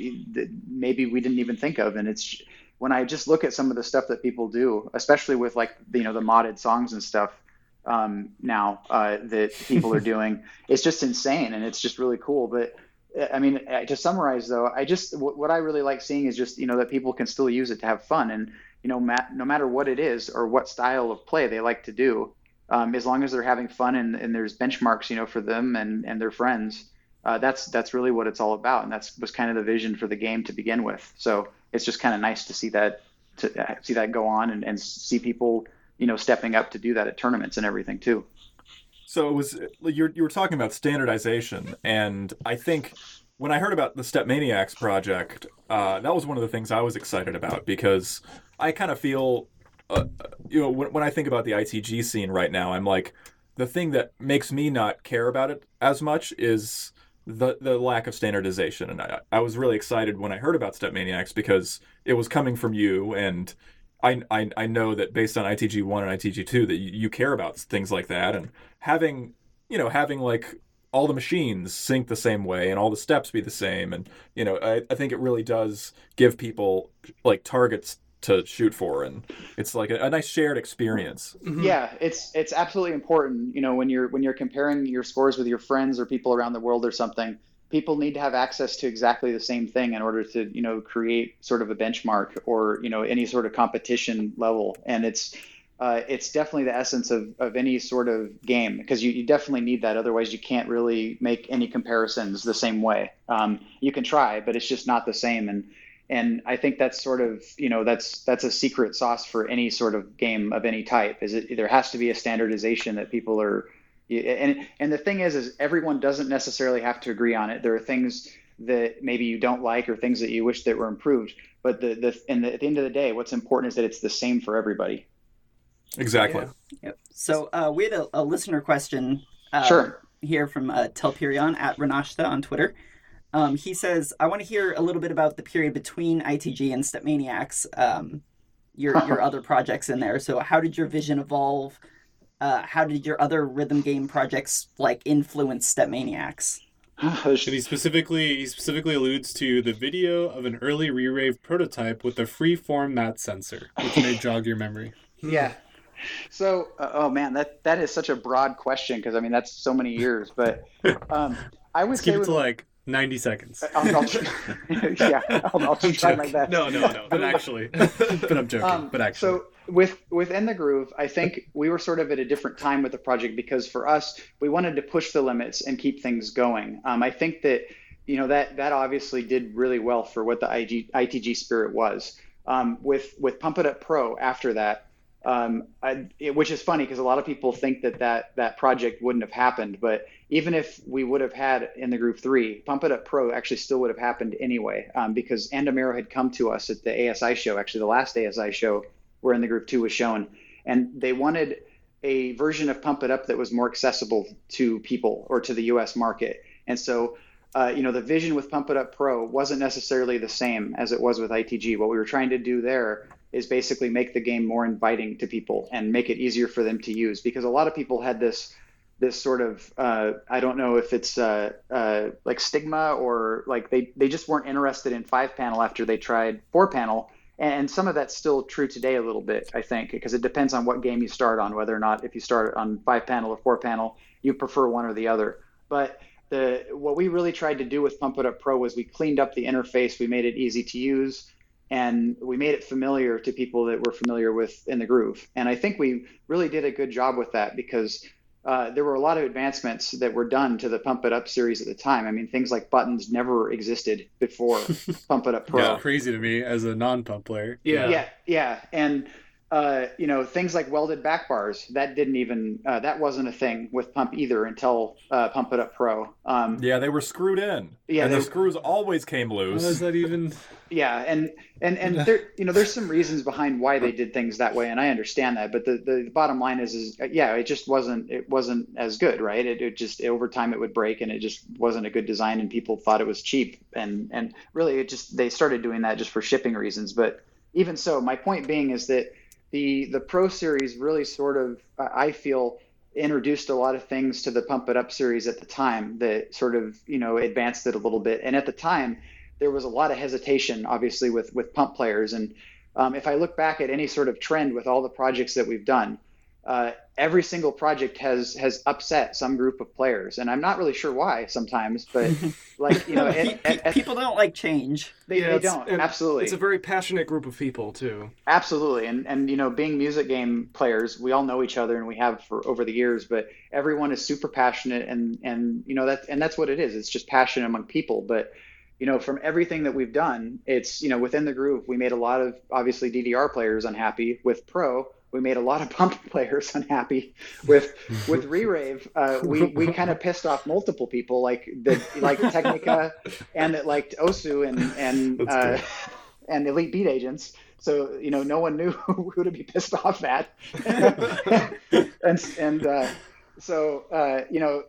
maybe we didn't even think of. And it's... When I just look at some of the stuff that people do, especially with like, you know, the modded songs and stuff um, now uh, that people are doing, it's just insane. And it's just really cool. But I mean, to summarize though, I just, w- what I really like seeing is just, you know, that people can still use it to have fun. And, you know, ma- no matter what it is or what style of play they like to do, um, as long as they're having fun and, and there's benchmarks, you know, for them and, and their friends, uh, that's, that's really what it's all about. And that's was kind of the vision for the game to begin with. So it's just kind of nice to see that to see that go on and, and see people, you know, stepping up to do that at tournaments and everything too. So it was you you were talking about standardization, and I think when I heard about the StepManiaX project, uh, that was one of the things I was excited about, because I kind of feel, uh, you know, when, when I think about the I T G scene right now, I'm like, the thing that makes me not care about it as much is the the lack of standardization. And I, I was really excited when I heard about StepManiaX, because it was coming from you, and I, I I know that based on I T G one and I T G two that you, you care about things like that, and having, you know, having like all the machines sync the same way and all the steps be the same, and you know I, I think it really does give people like targets to shoot for, and it's like a, a nice shared experience. Mm-hmm. Yeah, it's it's absolutely important. You know, when you're when you're comparing your scores with your friends or people around the world or something, people need to have access to exactly the same thing in order to, you know, create sort of a benchmark or, you know, any sort of competition level. And it's uh, it's definitely the essence of, of any sort of game, because you, you definitely need that. Otherwise, you can't really make any comparisons the same way. Um, you can try, but it's just not the same. And And I think that's sort of, you know, that's that's a secret sauce for any sort of game of any type, is it there has to be a standardization that people are. And and the thing is, is everyone doesn't necessarily have to agree on it. There are things that maybe you don't like or things that you wish that were improved. But the, the and the, at the end of the day, what's important is that it's the same for everybody. Exactly. Yeah. Yep. So uh, we had a, a listener question uh, sure. here from uh, Telperion at Renashta on Twitter. Um, he says, I want to hear a little bit about the period between I T G and StepManiaX, um, your your other projects in there. So how did your vision evolve? Uh, how did your other rhythm game projects like influence StepManiaX? And he specifically he specifically alludes to the video of an early ReRave prototype with a free-form mat sensor, which may jog your memory. Yeah. So, uh, oh man, that, that is such a broad question, because, I mean, that's so many years. But um, I would Let's say... Keep it to like... ninety seconds. I'll, I'll try, yeah, I'll, I'll try my best. No, no, no. But actually, but I'm joking. Um, but actually, so with with In the Groove, I think we were sort of at a different time with the project because for us, we wanted to push the limits and keep things going. Um, I think that you know that that obviously did really well for what the I T G spirit was. Um, with with Pump It Up Pro after that. Um, I, it, which is funny because a lot of people think that, that that project wouldn't have happened, but even if we would have had In the Groove three, Pump It Up Pro actually still would have happened anyway, um, because Andamiro had come to us at the A S I show, actually the last A S I show where In the Groove two was shown, and they wanted a version of Pump It Up that was more accessible to people or to the U S market. And so, uh, you know, the vision with Pump It Up Pro wasn't necessarily the same as it was with I T G. What we were trying to do there is basically make the game more inviting to people and make it easier for them to use, because a lot of people had this this sort of uh, I don't know if it's uh, uh, like stigma or like they, they just weren't interested in five panel after they tried four panel, and some of that's still true today a little bit, I think, because it depends on what game you start on, whether or not if you start on five panel or four panel you prefer one or the other. But the what we really tried to do with Pump It Up Pro was we cleaned up the interface, we made it easy to use, and we made it familiar to people that were familiar with In the Groove. And I think we really did a good job with that because uh, there were a lot of advancements that were done to the Pump It Up series at the time. I mean, things like buttons never existed before Pump It Up Pro. Yeah, crazy to me as a non-pump player. Yeah, yeah, yeah. And, uh, you know, things like welded back bars, that didn't even, uh, that wasn't a thing with Pump either until uh, Pump It Up Pro. Um, yeah, they were screwed in. Yeah, and they, the screws always came loose. How does that even... Yeah, and and and there, you know, there's some reasons behind why they did things that way, and I understand that. But the, the, the bottom line is, is yeah, it just wasn't it wasn't as good, right? It, it just over time it would break, and it just wasn't a good design, and people thought it was cheap, and and really it just they started doing that just for shipping reasons. But even so, my point being is that the the Pro series really sort of uh, I feel introduced a lot of things to the Pump It Up series at the time that sort of you know advanced it a little bit, and at the time. There was a lot of hesitation, obviously, with, with pump players. And um, if I look back at any sort of trend with all the projects that we've done, uh, every single project has has upset some group of players. And I'm not really sure why sometimes, but like, you know, it, it, it, people don't like change. They, yeah, they don't. It, absolutely. It's a very passionate group of people, too. Absolutely. And, and, you know, being music game players, we all know each other and we have for over the years, but everyone is super passionate. And, and you know, that, and that's what it is. It's just passion among people. But you know, from everything that we've done, it's, you know, within the group, we made a lot of, obviously, D D R players unhappy. With Pro, we made a lot of pump players unhappy. With with Re-Rave, uh, we, we kind of pissed off multiple people, like that liked Technica and that liked Osu and and uh, and Elite Beat Agents. So, you know, no one knew who to be pissed off at. and and uh, so, uh, you know,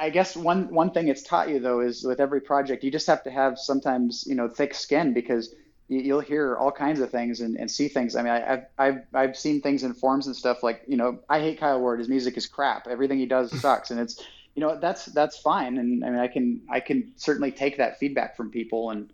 I guess one, one thing it's taught you, though, is with every project, you just have to have sometimes, you know, thick skin, because you'll hear all kinds of things and, and see things. I mean, I, I've, I've, I've seen things in forums and stuff like, you know, I hate Kyle Ward. His music is crap. Everything he does sucks. And it's, you know, that's, that's fine. And I mean, I can, I can certainly take that feedback from people. And,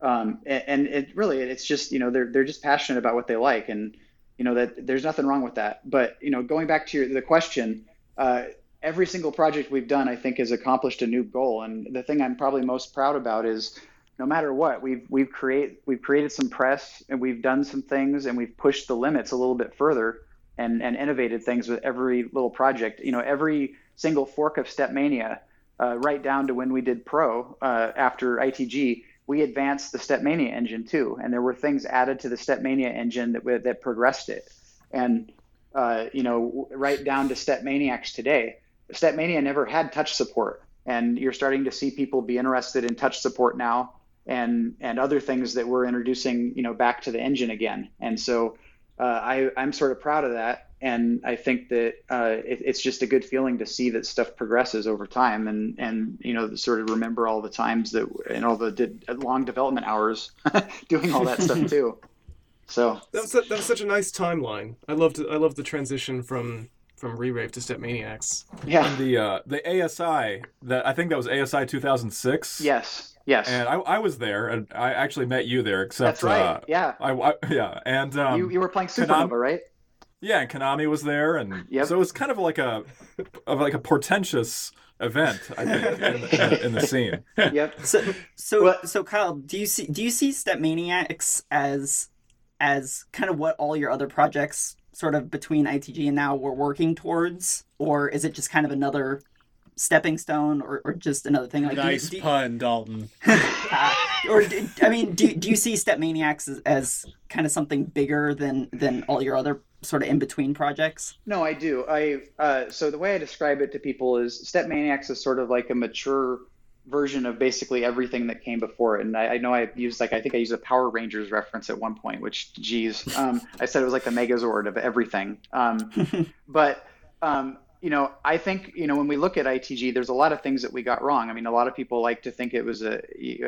um, and, and it really, it's just, you know, they're, they're just passionate about what they like. And, you know, that there's nothing wrong with that. But, you know, going back to your, the question, uh, every single project we've done, I think, has accomplished a new goal. And the thing I'm probably most proud about is, no matter what, we've we've create we've created some press, and we've done some things, and we've pushed the limits a little bit further, and and innovated things with every little project. You know, every single fork of StepMania, uh, right down to when we did Pro uh, after I T G, we advanced the StepMania engine too, and there were things added to the StepMania engine that that progressed it, and uh, you know, right down to StepManiaX today. StepMania never had touch support, and you're starting to see people be interested in touch support now, and and other things that we're introducing, you know, back to the engine again. And so uh, I, I'm sort of proud of that, and I think that uh, it, it's just a good feeling to see that stuff progresses over time, and, and you know, sort of remember all the times that and all the did, long development hours doing all that stuff too. So that was, that was such a nice timeline. I loved I loved the transition from. From Re-Rave to StepManiaX. Yeah. And the uh, the A S I, that I think that was A S I two thousand six. Yes. Yes. And I, I was there, and I actually met you there. Except that's right. Uh, yeah. I, I yeah. And um, you you were playing Supernova, Konami, right? Yeah, and Konami was there, and yep. So it was kind of like a of like a portentous event, I think, in, in the scene. Yep. So, so, well, so, Kyle, do you see do you see StepManiaX as as kind of what all your other projects, sort of between I T G and now, were working towards, or is it just kind of another stepping stone, or, or just another thing? Like, nice do you, do you... pun, Dalton. uh, or do, I mean, do do you see StepManiaX as, as kind of something bigger than than all your other sort of in between projects? No, I do. I uh, so the way I describe it to people is StepManiaX is sort of like a mature version of basically everything that came before it. And I, I know I used like I think I used a Power Rangers reference at one point, which geez, um, I said it was like the Megazord of everything. Um, but um, you know, I think, you know, when we look at I T G, there's a lot of things that we got wrong. I mean, a lot of people like to think it was a,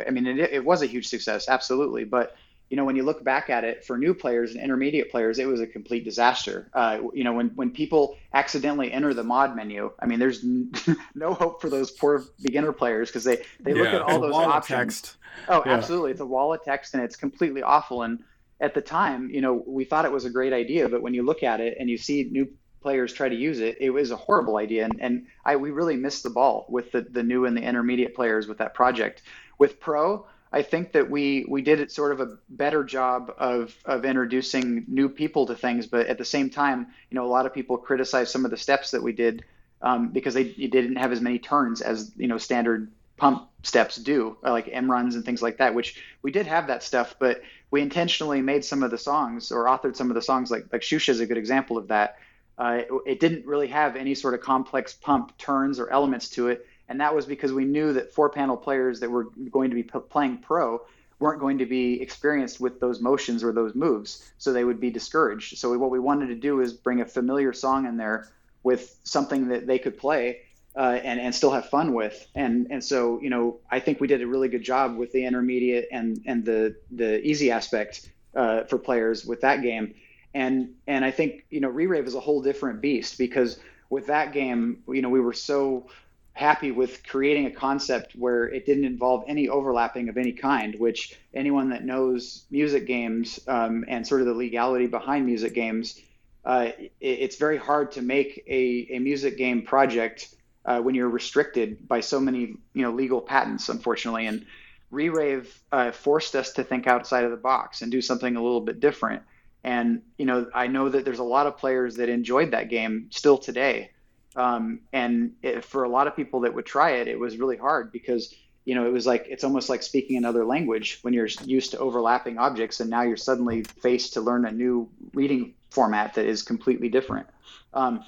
I mean, it, it was a huge success, absolutely. But, you know, when you look back at it for new players and intermediate players, it was a complete disaster. Uh, you know, when, when people accidentally enter the mod menu, I mean, there's n- no hope for those poor beginner players because they, they yeah, look at all those options. Text. Oh, yeah. Absolutely. It's a wall of text and it's completely awful. And at the time, you know, we thought it was a great idea, but when you look at it and you see new players try to use it, it was a horrible idea. And, and I we really missed the ball with the, the new and the intermediate players with that project. With Pro, I think that we we did it sort of a better job of of introducing new people to things. But at the same time, you know, a lot of people criticized some of the steps that we did um, because they didn't have as many turns as, you know, standard pump steps do, like M runs and things like that, which we did have that stuff, but we intentionally made some of the songs or authored some of the songs, like like Shusha is a good example of that. Uh, it, it didn't really have any sort of complex pump turns or elements to it. And that was because we knew that four panel players that were going to be p- playing Pro weren't going to be experienced with those motions or those moves. So they would be discouraged. So we, what we wanted to do is bring a familiar song in there with something that they could play uh, and, and still have fun with. And and so, you know, I think we did a really good job with the intermediate and, and the, the easy aspect uh, for players with that game. And and I think, you know, ReRave is a whole different beast because with that game, you know, we were so happy with creating a concept where it didn't involve any overlapping of any kind, which anyone that knows music games um, and sort of the legality behind music games, uh, it, it's very hard to make a, a music game project uh, when you're restricted by so many, you know, legal patents, unfortunately. And ReRave uh, forced us to think outside of the box and do something a little bit different. And, you know, I know that there's a lot of players that enjoyed that game still today. Um, and it, for a lot of people that would try it, it was really hard because, you know, it was like, it's almost like speaking another language when you're used to overlapping objects and now you're suddenly faced to learn a new reading format that is completely different. Um,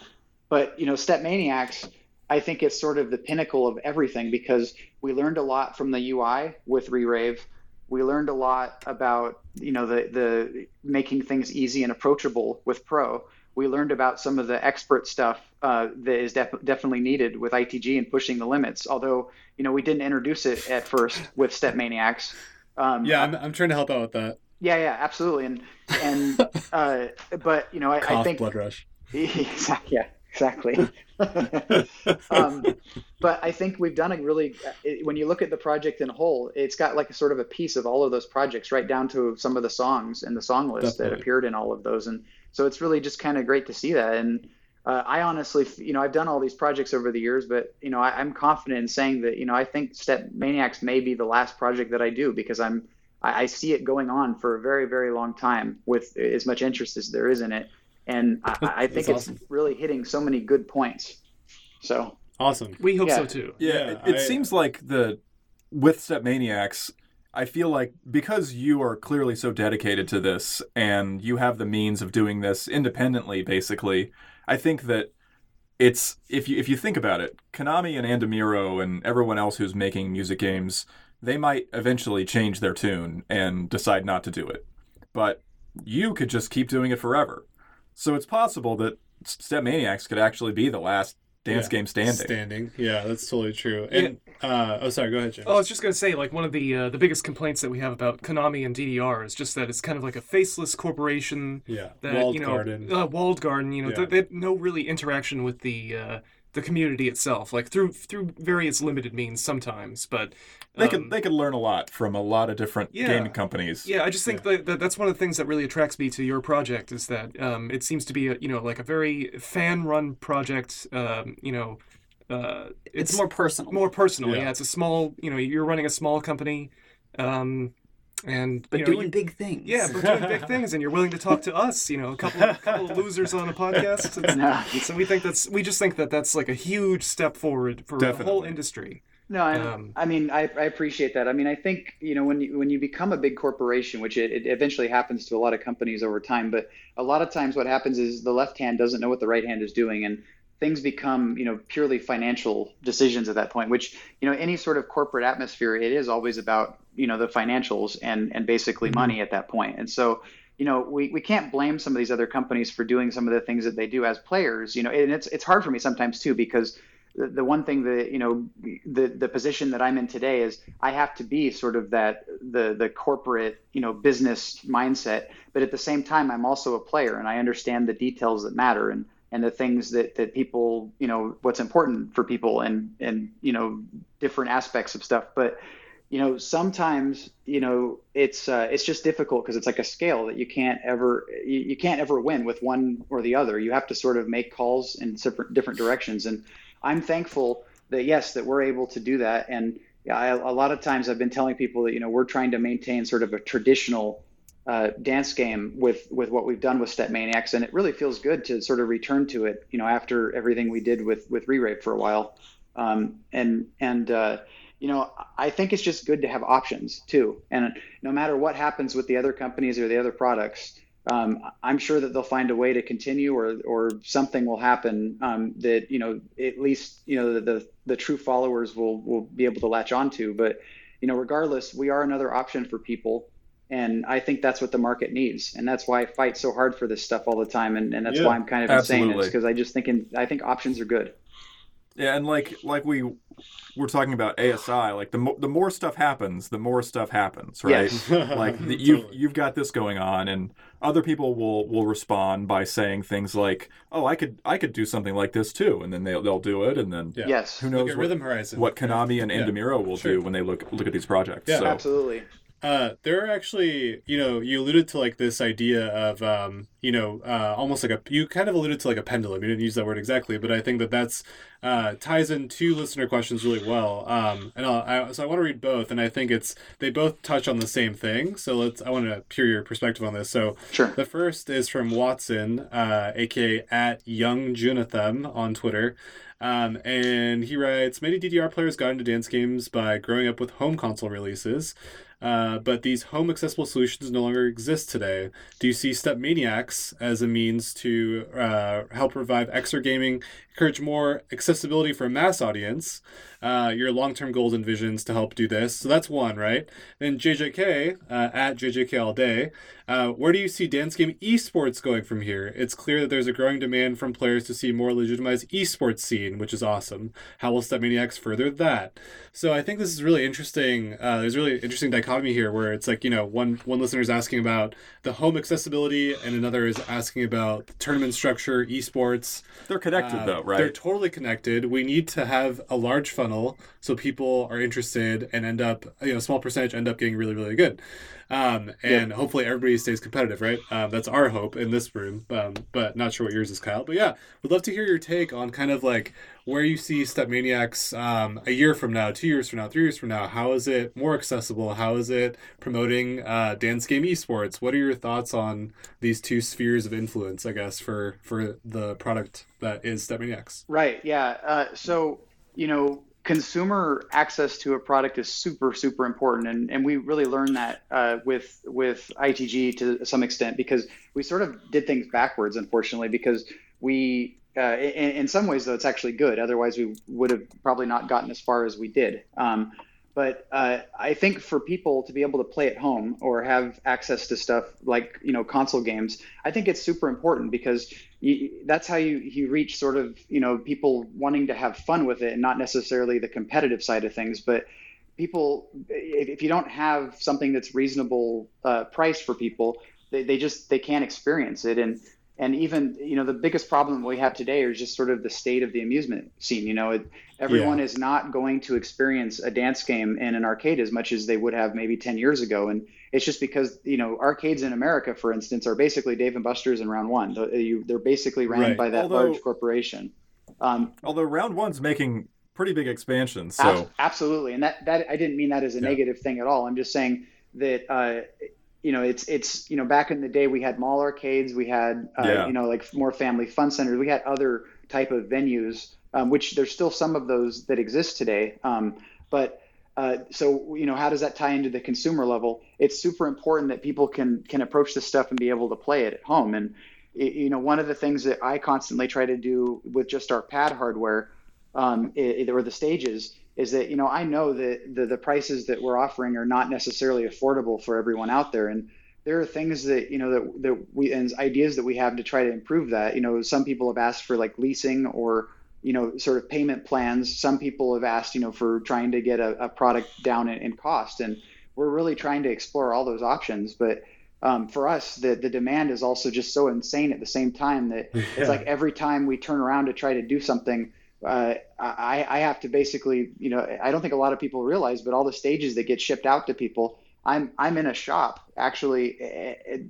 but, you know, StepManiaX, I think it's sort of the pinnacle of everything because we learned a lot from the U I with ReRave. We learned a lot about, you know, the, the making things easy and approachable with Pro. We learned about some of the expert stuff uh, that is def- definitely needed with I T G and pushing the limits. Although, you know, we didn't introduce it at first with StepManiaX. Um, yeah, I'm, I'm trying to help out with that. Yeah, yeah, absolutely. And and uh, but you know, I, Cough, I think blood rush. Exactly. Yeah. Exactly. um, but I think we've done a really, it, when you look at the project in whole, it's got like a sort of a piece of all of those projects right down to some of the songs and the song list Definitely. That appeared in all of those. And so it's really just kind of great to see that. And uh, I honestly, you know, I've done all these projects over the years, but, you know, I, I'm confident in saying that, you know, I think StepManiaX may be the last project that I do because I'm, I, I see it going on for a very, very long time with as much interest as there is in it. And I, I think it's awesome. Really hitting so many good points. So awesome. We hope yeah. so too. Yeah. yeah it it I, seems like the with StepManiaX, I feel like because you are clearly so dedicated to this and you have the means of doing this independently, basically, I think that it's if you if you think about it, Konami and Andamiro and everyone else who's making music games, they might eventually change their tune and decide not to do it. But you could just keep doing it forever. So it's possible that StepManiaX could actually be the last dance yeah. game standing. Standing, yeah, that's totally true. And yeah. uh, oh, sorry, go ahead, James. Oh, I was just going to say, like, one of the uh, the biggest complaints that we have about Konami and D D R is just that it's kind of like a faceless corporation. Yeah, that, walled you know, garden. Uh, walled garden. You know, yeah. th- they have no really interaction with the uh, the community itself, like through through various limited means sometimes, but. They um, could they could learn a lot from a lot of different yeah. gaming companies. Yeah, I just think yeah. that, that that's one of the things that really attracts me to your project is that um, it seems to be a, you know, like a very fan run project. Um, you know, uh, it's, it's more personal. More personal, yeah. yeah. It's a small, you know, you're running a small company. Um, and But you know, doing you, big things. Yeah, but doing big things, and you're willing to talk to us, you know, a couple of, couple of losers on a podcast. It's, nah. So we think that's, we just think that that's like a huge step forward for Definitely. the whole industry. No, I, um, I mean, I, I appreciate that. I mean, I think, you know, when you, when you become a big corporation, which it, it eventually happens to a lot of companies over time, but a lot of times what happens is the left hand doesn't know what the right hand is doing. And things become, you know, purely financial decisions at that point, which, you know, any sort of corporate atmosphere, it is always about, you know, the financials and, and basically mm-hmm. money at that point. And so, you know, we, we can't blame some of these other companies for doing some of the things that they do as players, you know, and it's, it's hard for me sometimes too, because The, the one thing that, you know, the, the position that I'm in today is I have to be sort of that, the, the corporate, you know, business mindset, but at the same time, I'm also a player and I understand the details that matter and, and the things that, that people, you know, what's important for people and, and, you know, different aspects of stuff. But, you know, sometimes, you know, it's, uh, it's just difficult because it's like a scale that you can't ever, you, you can't ever win with one or the other. You have to sort of make calls in different, different directions. And I'm thankful that, yes, that we're able to do that. And I, a lot of times I've been telling people that, you know, we're trying to maintain sort of a traditional uh, dance game with, with what we've done with StepManiaX. And it really feels good to sort of return to it, you know, after everything we did with, with ReRave for a while. Um, and, and uh, you know, I think it's just good to have options too. And no matter what happens with the other companies or the other products, Um, I'm sure that they'll find a way to continue, or or something will happen um, that, you know, at least, you know, the, the, the true followers will, will be able to latch onto. But, you know, regardless, we are another option for people. And I think that's what the market needs. And that's why I fight so hard for this stuff all the time. And, and that's yeah, why I'm kind of absolutely. insane. It's because I just think, in, I think options are good. Yeah. And like, like we were talking about A S I, like the, mo- the more stuff happens, the more stuff happens, right? Yes. Like the, you've, you've got this going on, and other people will, will respond by saying things like, oh, I could, I could do something like this too. And then they'll, they'll do it. And then yeah. yes. who knows what, what Konami yeah. and Andamiro yeah. will sure. do when they look, look at these projects. Yeah, so. absolutely. Uh, there are actually, you know, you alluded to like this idea of, um, you know, uh, almost like a, you kind of alluded to like a pendulum. You didn't use that word exactly, but I think that that's, uh, ties in two listener questions really well. Um, and I'll, I, so I want to read both, and I think it's, they both touch on the same thing. So let's, I want to hear your perspective on this. So sure. The first is from Watson, uh, A K A at Young Junatham on Twitter. Um, and he writes, many D D R players got into dance games by growing up with home console releases. Uh, but these home accessible solutions no longer exist today. Do you see StepManiaX as a means to uh, help revive X R gaming, encourage more accessibility for a mass audience, uh, your long-term goals and visions to help do this? So that's one, right? Then J J K, uh, at J J K all day, uh, where do you see dance game esports going from here? It's clear that there's a growing demand from players to see a more legitimized esports scene, which is awesome. How will StepManiaX further that? So I think this is really interesting. Uh, there's really interesting dichotomy here where it's like, you know, one one listener is asking about the home accessibility and another is asking about the tournament structure, esports. They're connected uh, though, right? They're totally connected. We need to have a large funnel so people are interested and end up, you know, small percentage end up getting really, really good. Um, and yep. hopefully everybody stays competitive, right? Um, that's our hope in this room, um, but not sure what yours is, Kyle. But yeah, we'd love to hear your take on kind of like where you see StepManiaX um, a year from now, two years from now, three years from now. How is it more accessible? How is it promoting uh, dance game esports? What are your thoughts on these two spheres of influence, I guess, for, for the product that is StepManiaX? Right, yeah. Uh, so, you know, consumer access to a product is super, super important. And, and we really learned that uh, with with I T G to some extent, because we sort of did things backwards, unfortunately, because we, uh, in, in some ways, though, it's actually good. Otherwise, we would have probably not gotten as far as we did. Um, but uh, I think for people to be able to play at home or have access to stuff like, you know, console games, I think it's super important because you, that's how you, you reach sort of, you know, people wanting to have fun with it and not necessarily the competitive side of things. But people, if, if you don't have something that's reasonable uh, price for people, they, they just, they can't experience it. And, and even, you know, the biggest problem we have today is just sort of the state of the amusement scene. You know, it, everyone yeah. is not going to experience a dance game in an arcade as much as they would have maybe ten years ago. And it's just because, you know, arcades in America, for instance, are basically Dave and Buster's in round one. They're basically ran right. by that Although, large corporation. Um, Although round one's making pretty big expansions. So. Ab- absolutely. And that, that I didn't mean that as a yeah. negative thing at all. I'm just saying that, uh, you know, it's, it's, you know, back in the day we had mall arcades, we had, uh, yeah. you know, like more family fun centers. We had other type of venues, um, which there's still some of those that exist today. Um, but, Uh, so, you know, how does that tie into the consumer level? It's super important that people can can approach this stuff and be able to play it at home. And, it, you know, one of the things that I constantly try to do with just our pad hardware um, it, or the stages is that, you know, I know that the, the prices that we're offering are not necessarily affordable for everyone out there. And there are things that, you know, that, that we and ideas that we have to try to improve that. You know, some people have asked for like leasing or you know, sort of payment plans. Some people have asked, you know, for trying to get a, a product down in, in cost. And we're really trying to explore all those options. But um, for us, the, the demand is also just so insane at the same time that yeah. it's like every time we turn around to try to do something, uh, I, I have to basically, you know, I don't think a lot of people realize, but all the stages that get shipped out to people, I'm I'm in a shop actually,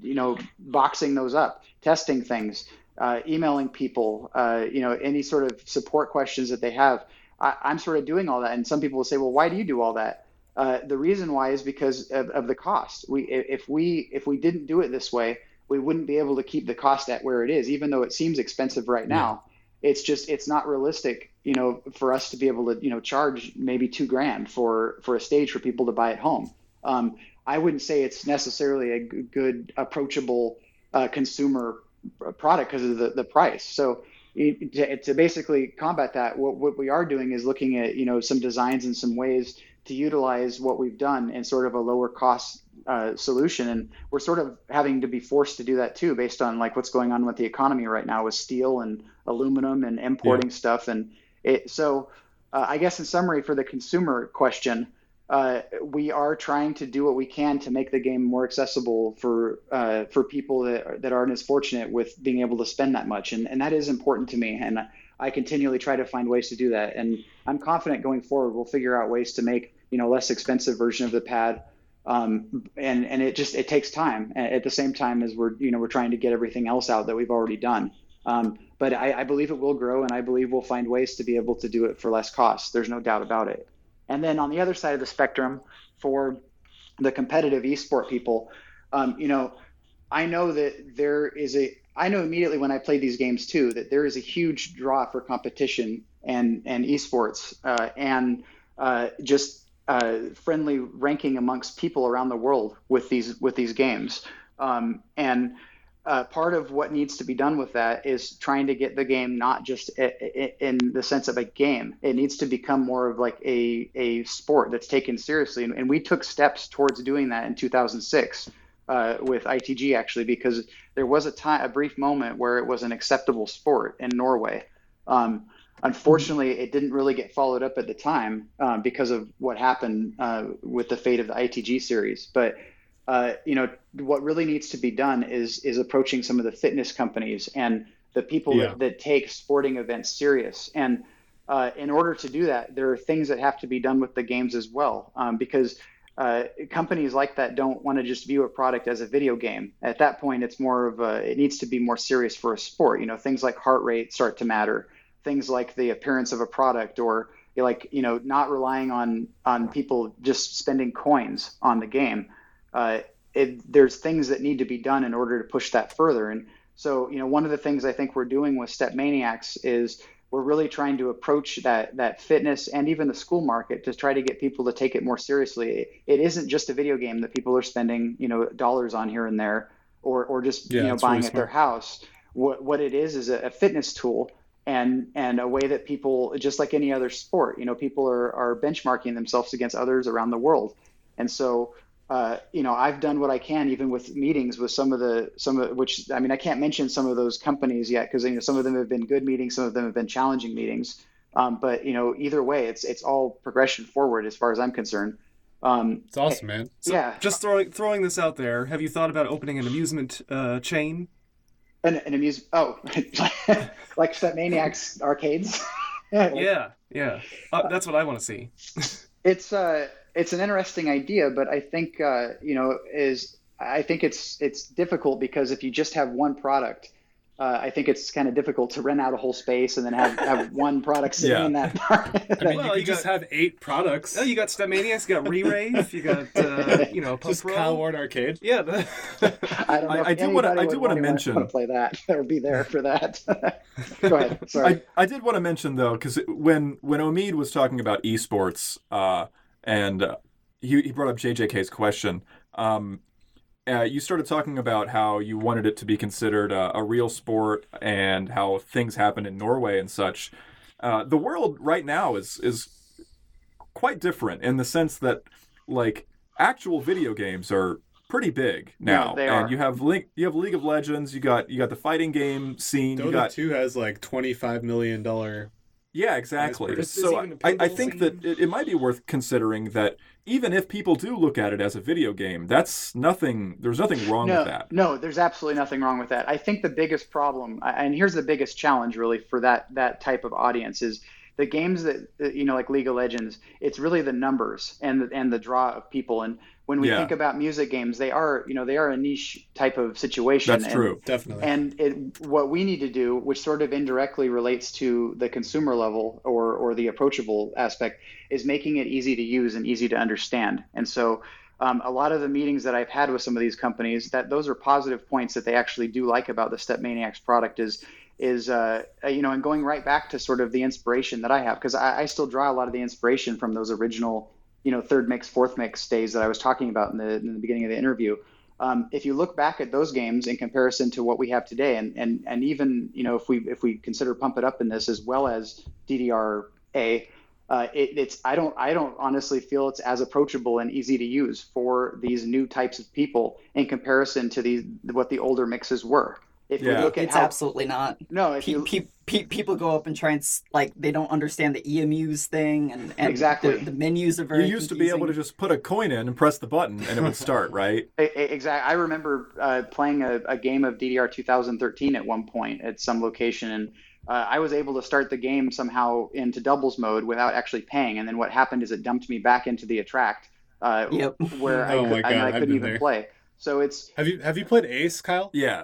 you know, boxing those up, testing things. Uh, emailing people, uh, you know, any sort of support questions that they have. I, I'm sort of doing all that. And some people will say, well, why do you do all that? Uh, the reason why is because of, of the cost. We, if we, if we didn't do it this way, we wouldn't be able to keep the cost at where it is, even though it seems expensive right now. Yeah. It's just, it's not realistic, you know, for us to be able to, you know, charge maybe two grand for, for a stage for people to buy at home. Um, I wouldn't say it's necessarily a g- good, approachable, uh, consumer product because of the, the price. So it, to, to basically combat that, what, what we are doing is looking at, you know, some designs and some ways to utilize what we've done in sort of a lower cost uh, solution. And we're sort of having to be forced to do that too, based on like what's going on with the economy right now with steel and aluminum and importing yeah. stuff. And it, so uh, I guess in summary for the consumer question, Uh, we are trying to do what we can to make the game more accessible for uh, for people that are, that aren't as fortunate with being able to spend that much, and and that is important to me. And I continually try to find ways to do that. And I'm confident going forward, we'll figure out ways to make you know less expensive version of the pad. Um, and and it just it takes time. At the same time as we're you know we're trying to get everything else out that we've already done. Um, but I, I believe it will grow, and I believe we'll find ways to be able to do it for less cost. There's no doubt about it. And then on the other side of the spectrum, for the competitive esport people, um, you know, I know that there is a, I know immediately when I played these games too, that there is a huge draw for competition and, and esports uh, and uh, just uh, friendly ranking amongst people around the world with these, with these games. Um, and uh, part of what needs to be done with that is trying to get the game not just a, a, in the sense of a game. It needs to become more of like a a sport that's taken seriously. And, and we took steps towards doing that in two thousand six uh, with I T G actually, because there was a time, a brief moment where it was an acceptable sport in Norway. Um, unfortunately, it didn't really get followed up at the time uh, because of what happened uh, with the fate of the I T G series. But Uh, you know, what really needs to be done is is approaching some of the fitness companies and the people yeah. that, that take sporting events serious. And uh, in order to do that, there are things that have to be done with the games as well, um, because uh, companies like that don't want to just view a product as a video game. At that point, it's more of a, it needs to be more serious for a sport. You know, things like heart rate start to matter, things like the appearance of a product or like, you know, not relying on on people just spending coins on the game. Uh, it, there's things that need to be done in order to push that further. And so, you know, one of the things I think we're doing with StepManiaX is we're really trying to approach that that fitness and even the school market to try to get people to take it more seriously. It, it isn't just a video game that people are spending, you know, dollars on here and there, or or just yeah, you know buying really at smart. Their house. What what it is is a, a fitness tool and and a way that people, just like any other sport, you know, people are are benchmarking themselves against others around the world, and so. Uh, you know, I've done what I can, even with meetings with some of the, some of which, I mean, I can't mention some of those companies yet, because you know, some of them have been good meetings, some of them have been challenging meetings. Um, but you know, either way, it's it's all progression forward as far as I'm concerned. Um, it's awesome, man. So yeah. Just throwing throwing this out there, have you thought about opening an amusement uh, chain? An an amusement? Oh, like StepManiaX arcades. yeah, yeah. Uh, that's what I want to see. it's uh. It's an interesting idea, but I think uh, you know is I think it's it's difficult because if you just have one product, Uh, I think it's kind of difficult to rent out a whole space and then have, have one product sitting yeah. in that part. I mean, well, you, you just got, have eight products. Oh, you got StepManiaX, you got Re-Rave, you got, uh, you know, Pump Just Roll. Kyle Ward Arcade. Yeah. The... I don't know I, if I do want to I do want to mention. Want to play that. That would be there for that. Go ahead. Sorry. I, I did want to mention, though, because when, when Omid was talking about esports uh, and uh, he, he brought up J J K's question, um, Uh, you started talking about how you wanted it to be considered a, a real sport and how things happen in Norway and such. Uh, the world right now is is quite different in the sense that, like, actual video games are pretty big now. Yeah, they are. And you have Link, you have League of Legends, you got you got the fighting game scene. Dota you got... two has like twenty-five million dollars. Yeah, exactly. So I, I think that it, it might be worth considering that even if people do look at it as a video game, that's nothing, there's nothing wrong no, with that. No, there's absolutely nothing wrong with that. I think the biggest problem, and here's the biggest challenge really for that, that type of audience is the games that, you know, like League of Legends, it's really the numbers and the, and the draw of people. And when we yeah. think about music games, they are, you know, they are a niche type of situation. That's and, true, definitely. And it, what we need to do, which sort of indirectly relates to the consumer level or or the approachable aspect, is making it easy to use and easy to understand. And so um, a lot of the meetings that I've had with some of these companies, that those are positive points that they actually do like about the StepManiaX product is, is uh, you know, and going right back to sort of the inspiration that I have, because I, I still draw a lot of the inspiration from those original, you know, third mix, fourth mix days that I was talking about in the, in the beginning of the interview. Um, if you look back at those games in comparison to what we have today, and and and even, you know, if we if we consider Pump It Up in this as well as D D R A, uh, it, it's I don't I don't honestly feel it's as approachable and easy to use for these new types of people in comparison to these what the older mixes were. If yeah. you look at it's how, absolutely not. No, if pe- you... pe- pe- people go up and try and, like, they don't understand the E M Us thing and, and exactly. the, the menus are very You used confusing. To be able to just put a coin in and press the button and it would start, right? Exactly. I remember uh, playing a, a game of D D R two thousand thirteen at one point at some location, and uh, I was able to start the game somehow into doubles mode without actually paying, and then what happened is it dumped me back into the attract uh, yep. where oh I, could, God, I, I couldn't even there. play. So it's have you have you played Ace, Kyle? Yeah.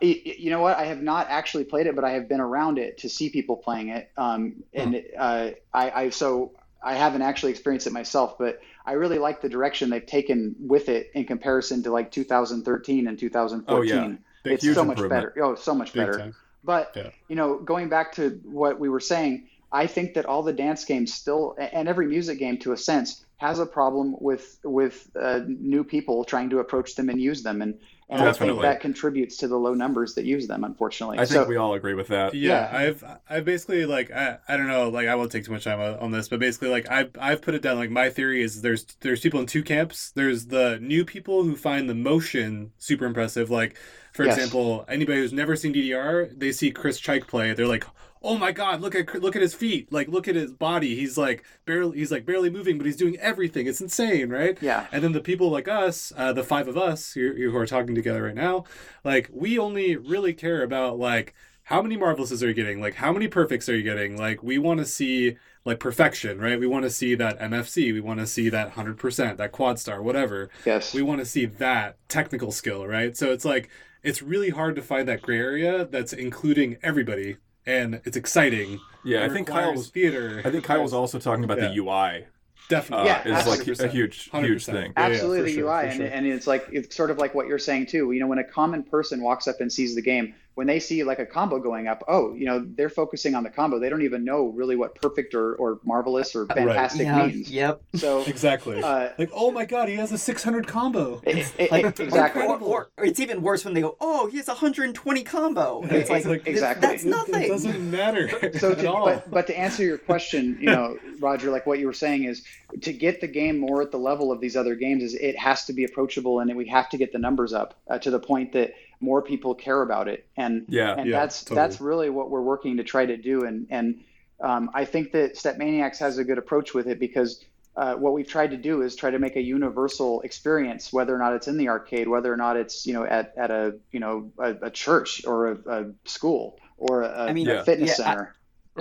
You know what? I have not actually played it, but I have been around it to see people playing it. Um, and hmm. uh, I, I so I haven't actually experienced it myself, but I really like the direction they've taken with it in comparison to like two thousand thirteen and two thousand fourteen. Oh yeah, Big, it's huge so much better. Oh, so much Big better. Time. But yeah. you know, going back to what we were saying, I think that all the dance games still, and every music game to a sense, has a problem with with uh, new people trying to approach them and use them, and, and I think that contributes to the low numbers that use them, unfortunately. I think so, we all agree with that. Yeah, yeah. I've I basically like I, I don't know like I won't take too much time on this, but basically like I I've, I've put it down like my theory is there's there's people in two camps. There's the new people who find the motion super impressive. Like for yes. example, anybody who's never seen D D R, they see Chris Chaik play, they're like, oh my God! Look at look at his feet. Like look at his body. He's like barely he's like barely moving, but he's doing everything. It's insane, right? Yeah. And then the people like us, uh, the five of us who, who are talking together right now, like we only really care about like how many marvelouses are you getting, like how many perfects are you getting. Like we want to see like perfection, right? We want to see that M F C. We want to see that one hundred percent, that quad star, whatever. Yes. We want to see that technical skill, right? So it's like it's really hard to find that gray area that's including everybody. And it's exciting. Yeah, it I think Kyle was theater. I think Kyle was also talking about yeah. the U I. Definitely, uh, yeah, it's like a huge, one hundred percent. Huge thing. Absolutely, yeah, yeah, the U I, sure, and, sure. and it's like it's sort of like what you're saying too. You know, when a common person walks up and sees the game, when they see like a combo going up, oh, you know, they're focusing on the combo. They don't even know really what perfect or, or marvelous or fantastic right. yeah. means. Yep. So exactly. Uh, like, oh my God, he has a six hundred combo. It, it, like, it, exactly. Or, or, or it's even worse when they go, oh, he has a one hundred twenty combo. It's, it's like, like exactly. That's nothing. It doesn't matter. So at to, all. But, but to answer your question, you know, Roger, like what you were saying is, to get the game more at the level of these other games is it has to be approachable, and we have to get the numbers up uh, to the point that more people care about it. And yeah, and yeah, that's totally. that's really what we're working to try to do. And and um, I think that StepManiaX has a good approach with it, because uh, what we've tried to do is try to make a universal experience, whether or not it's in the arcade, whether or not it's you know at, at a you know a, a church or a, a school or a, I mean, a yeah. fitness yeah, center. I-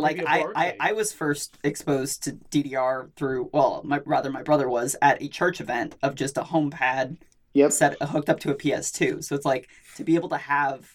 Like I, I, I was first exposed to D D R through, well, my, rather my brother was at a church event of just a home pad yep. set hooked up to a P S two. So it's like to be able to have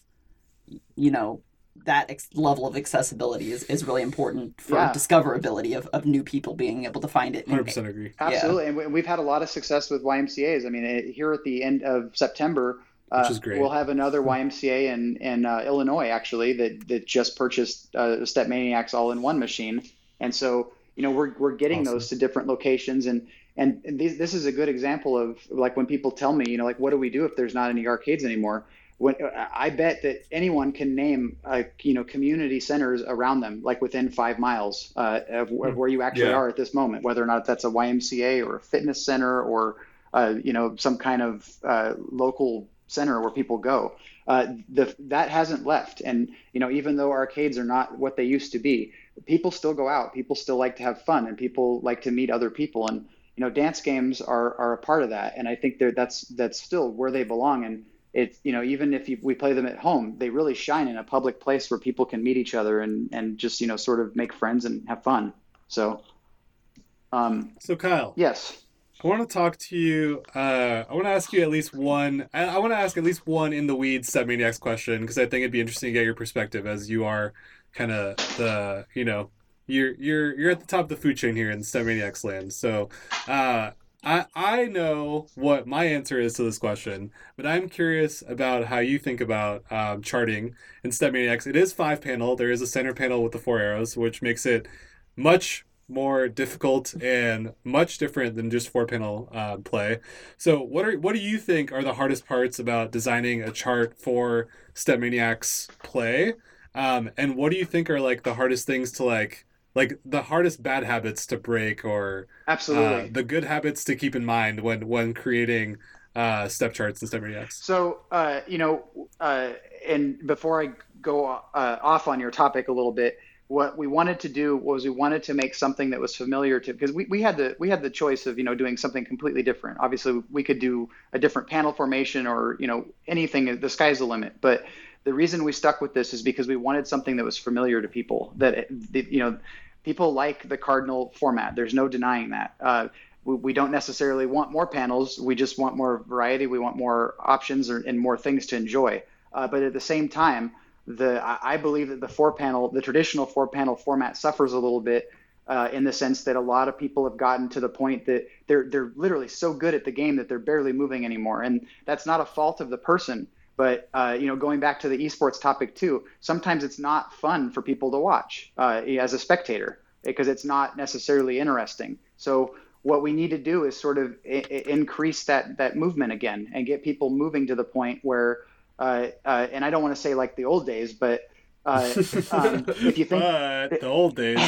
you know, that ex- level of accessibility is, is really important for yeah. discoverability of, of new people being able to find it. one hundred percent agree. Absolutely. Yeah. And we've had a lot of success with Y M C As. I mean, here at the end of September, uh, which is great. We'll have another Y M C A in, in uh, Illinois, actually, that, that just purchased uh, a StepManiaX all-in-one machine. And so, you know, we're we're getting awesome. those to different locations. And and these, this is a good example of, like, when people tell me, you know, like, what do we do if there's not any arcades anymore? When, I bet that anyone can name, uh, you know, community centers around them, like within five miles uh, of, of where you actually yeah. are at this moment, whether or not that's a Y M C A or a fitness center or, uh, you know, some kind of uh, local center where people go. Uh, the, that hasn't left. And, you know, even though arcades are not what they used to be, people still go out. People still like to have fun and people like to meet other people. And, you know, dance games are, are a part of that. And I think that that's that's still where they belong. And it's, you know, even if you, we play them at home, they really shine in a public place where people can meet each other and, and just, you know, sort of make friends and have fun. So, um, so Kyle, yes, I want to talk to you. Uh, I want to ask you at least one, I, I want to ask at least one in the weeds StepManiaX question, because I think it'd be interesting to get your perspective as you are kind of the, you know, you're, you're, you're at the top of the food chain here in StepManiaX land. So, uh, I, I know what my answer is to this question, but I'm curious about how you think about um, charting in StepManiaX. It is five panel. There is a center panel with the four arrows, which makes it much more difficult and much different than just four panel uh, play. So what are what do you think are the hardest parts about designing a chart for StepManiaX play? Um, and what do you think are like the hardest things to like, like the hardest bad habits to break, or absolutely uh, the good habits to keep in mind when, when creating uh, step charts and StepManiaX? So, uh, you know, uh, and before I go uh, off on your topic a little bit, what we wanted to do was we wanted to make something that was familiar to, because we, we had the, we had the choice of, you know, doing something completely different. Obviously we could do a different panel formation or, you know, anything, the sky's the limit, but the reason we stuck with this is because we wanted something that was familiar to people, that, you know, people like the cardinal format. There's no denying that. Uh, we, we don't necessarily want more panels. We just want more variety. We want more options or, and more things to enjoy. Uh, but at the same time, the I believe that the four panel, the traditional four panel format suffers a little bit uh, in the sense that a lot of people have gotten to the point that they're they're literally so good at the game that they're barely moving anymore. And that's not a fault of the person. But, uh, you know, going back to the esports topic, too, sometimes it's not fun for people to watch uh, as a spectator because it's not necessarily interesting. So what we need to do is sort of I- I increase that that movement again and get people moving to the point where uh, uh, and I don't want to say like the old days, but uh, um, if you think but the old days,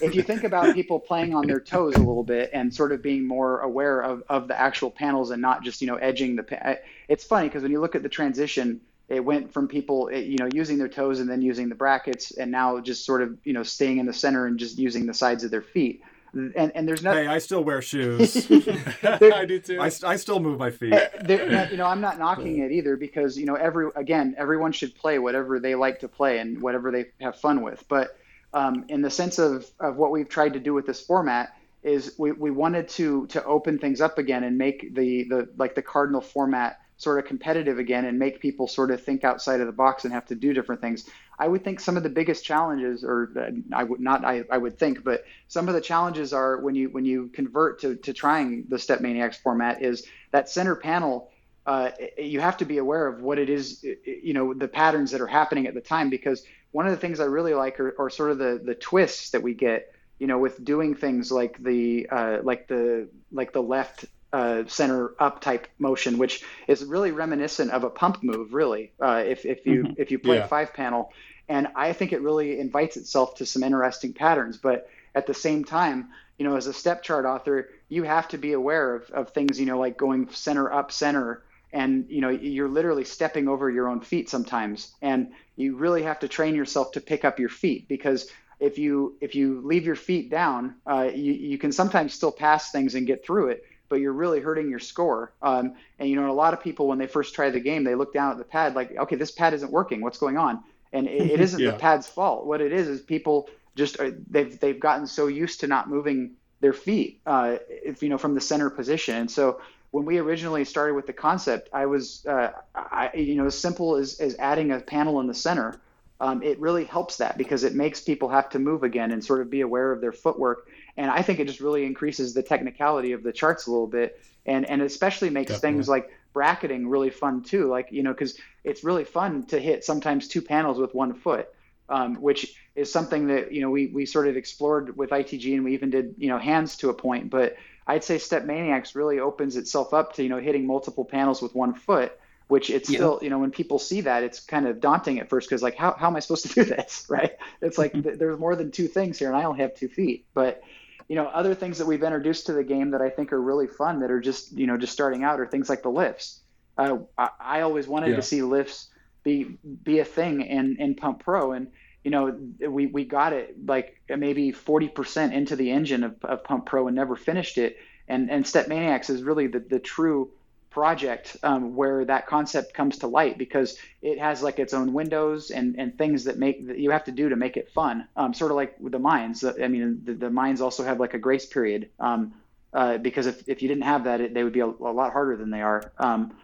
if you think about people playing on their toes a little bit and sort of being more aware of, of the actual panels and not just, you know, edging the pa- it's funny because when you look at the transition, it went from people, you know, using their toes and then using the brackets and now just sort of, you know, staying in the center and just using the sides of their feet. And, and there's nothing. Hey, I still wear shoes. there, I do too. I, I still move my feet. There, you know, I'm not knocking it either because, you know, every again, everyone should play whatever they like to play and whatever they have fun with. But um, in the sense of, of what we've tried to do with this format is we, we wanted to to open things up again and make the, the like the cardinal format sort of competitive again and make people sort of think outside of the box and have to do different things. I would think some of the biggest challenges, or uh, I would not, I, I would think, but some of the challenges are when you when you convert to, to trying the StepManiaX format is that center panel, uh, you have to be aware of what it is, you know, the patterns that are happening at the time, because one of the things I really like are, are sort of the, the twists that we get, you know, with doing things like the, uh, like the, like the left Uh, center up type motion, which is really reminiscent of a pump move, really. Uh, if if you mm-hmm. if you play yeah. five panel, and I think it really invites itself to some interesting patterns. But at the same time, you know, as a step chart author, you have to be aware of of things, you know, like going center up center, and you know, you're literally stepping over your own feet sometimes, and you really have to train yourself to pick up your feet because. If you if you leave your feet down, uh, you, you can sometimes still pass things and get through it, but you're really hurting your score. Um, and, you know, a lot of people, when they first try the game, they look down at the pad like, okay, this pad isn't working. What's going on? And it, it isn't yeah. the pad's fault. What it is is people just are, they've they've gotten so used to not moving their feet, uh, if, you know, from the center position. And so when we originally started with the concept, I was, uh, I, you know, as simple as, as adding a panel in the center, um, it really helps that because it makes people have to move again and sort of be aware of their footwork. And I think it just really increases the technicality of the charts a little bit, and, and especially makes Definitely. things like bracketing really fun too. Like, you know, because it's really fun to hit sometimes two panels with one foot, um, which is something that, you know, we, we sort of explored with I T G, and we even did, you know, hands to a point. But I'd say StepManiaX really opens itself up to, you know, hitting multiple panels with one foot, which it's yeah. still, you know, when people see that, it's kind of daunting at first because, like, how, how am I supposed to do this, right? It's like th- there's more than two things here, and I only have two feet. But, you know, other things that we've introduced to the game that I think are really fun that are just, you know, just starting out are things like the lifts. Uh, I, I always wanted yeah. to see lifts be be a thing in, in Pump Pro, and you know, we, we got it like maybe forty percent into the engine of, of Pump Pro and never finished it. And and StepManiaX is really the, the true project um, where that concept comes to light, because it has like its own windows and, and things that make that you have to do to make it fun. Um, sort of like with the mines. I mean, the, the mines also have like a grace period um, uh, because if, if you didn't have that, it, they would be a, a lot harder than they are. Um,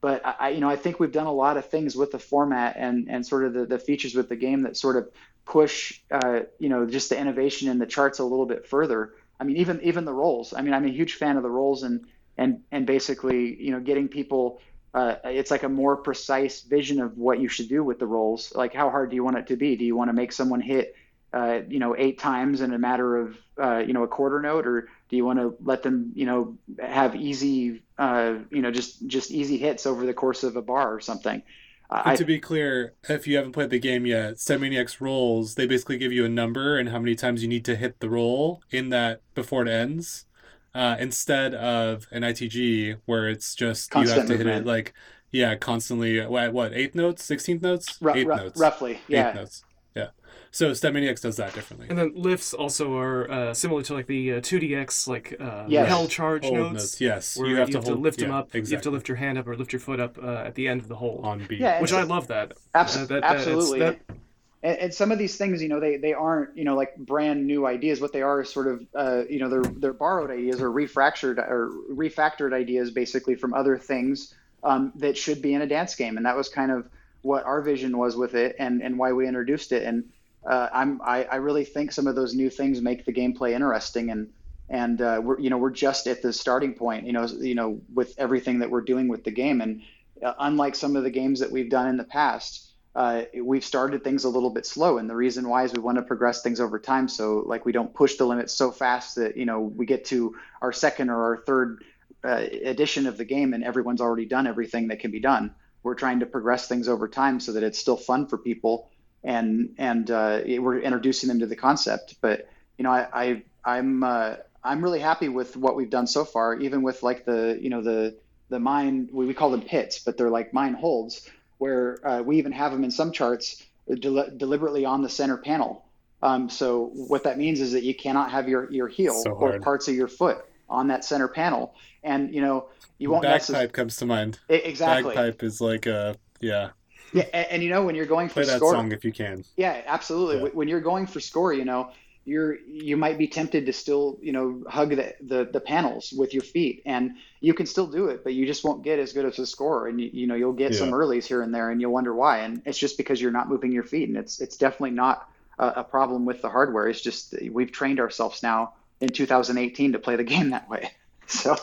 But I, you know, I think we've done a lot of things with the format and, and sort of the, the features with the game that sort of push, uh, you know, just the innovation in the charts a little bit further. I mean, even even the rolls. I mean, I'm a huge fan of the rolls and and and basically, you know, getting people. Uh, it's like a more precise vision of what you should do with the rolls. Like, how hard do you want it to be? Do you want to make someone hit, uh, you know, eight times in a matter of, uh, you know, a quarter note, or do you want to let them, you know, have easy, uh, you know, just, just easy hits over the course of a bar or something? Uh, I, to be clear, if you haven't played the game yet, StepManiaX rolls, they basically give you a number and how many times you need to hit the roll in that before it ends, uh, instead of an I T G where it's just you have to hit it like, yeah, constantly at what, what, eighth notes, sixteenth notes? R- eighth r- notes. Roughly, yeah. Eighth notes. Yeah. So StepManiaX does that differently. And then lifts also are uh, similar to like the uh, two D X, like uh, yes. hell charge hold notes. notes. Yes. Where you have, you have to, hold, to lift yeah, them up. Exactly. You have to lift your hand up or lift your foot up uh, at the end of the hold. On beat. Yeah, which I love that. Abso- uh, that absolutely. That, that... And, and some of these things, you know, they, they aren't, you know, like brand new ideas. What they are is sort of, uh, you know, they're, they're borrowed ideas or refractured or refactored ideas basically from other things um, that should be in a dance game. And that was kind of what our vision was with it and, and why we introduced it. And uh, I'm, I, I really think some of those new things make the gameplay interesting, and, and uh, we're, you know, we're just at the starting point, you know, you know, with everything that we're doing with the game. And uh, unlike some of the games that we've done in the past, uh, we've started things a little bit slow. And the reason why is we want to progress things over time. So like, we don't push the limits so fast that, you know, we get to our second or our third uh, edition of the game and everyone's already done everything that can be done. We're trying to progress things over time so that it's still fun for people, and and uh, it, we're introducing them to the concept. But you know, I, I I'm uh, I'm really happy with what we've done so far. Even with like the you know the the mine we, we call them pits, but they're like mine holds, where uh, we even have them in some charts del- deliberately on the center panel. Um, so what that means is that you cannot have your your heel so or parts of your foot on that center panel, and you know. You won't Bagpipe necessarily... comes to mind. It, exactly. Bagpipe is like a, yeah. Yeah, and, and you know, when you're going for Play score... Play that song if you can. Yeah, absolutely. Yeah. When you're going for score, you know, you're you might be tempted to still, you know, hug the, the, the panels with your feet. And you can still do it, but you just won't get as good as a score. And, you, you know, you'll get yeah. some earlies here and there, and you'll wonder why. And it's just because you're not moving your feet. And it's, it's definitely not a, a problem with the hardware. It's just we've trained ourselves now in two thousand eighteen to play the game that way. So...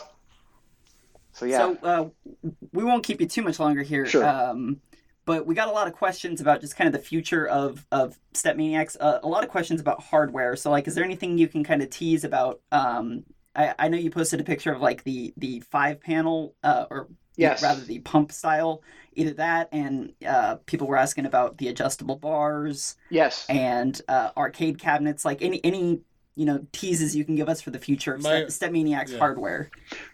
So, yeah. so uh, we won't keep you too much longer here, sure. um, but we got a lot of questions about just kind of the future of, of StepManiaX, uh, a lot of questions about hardware. So, like, is there anything you can kind of tease about? Um, I, I know you posted a picture of, like, the, the five-panel, uh, or yes. rather the pump style, either that, and uh, people were asking about the adjustable bars. Yes. And uh, arcade cabinets, like, any any... you know, teases you can give us for the future of My, StepManiaX yeah. hardware.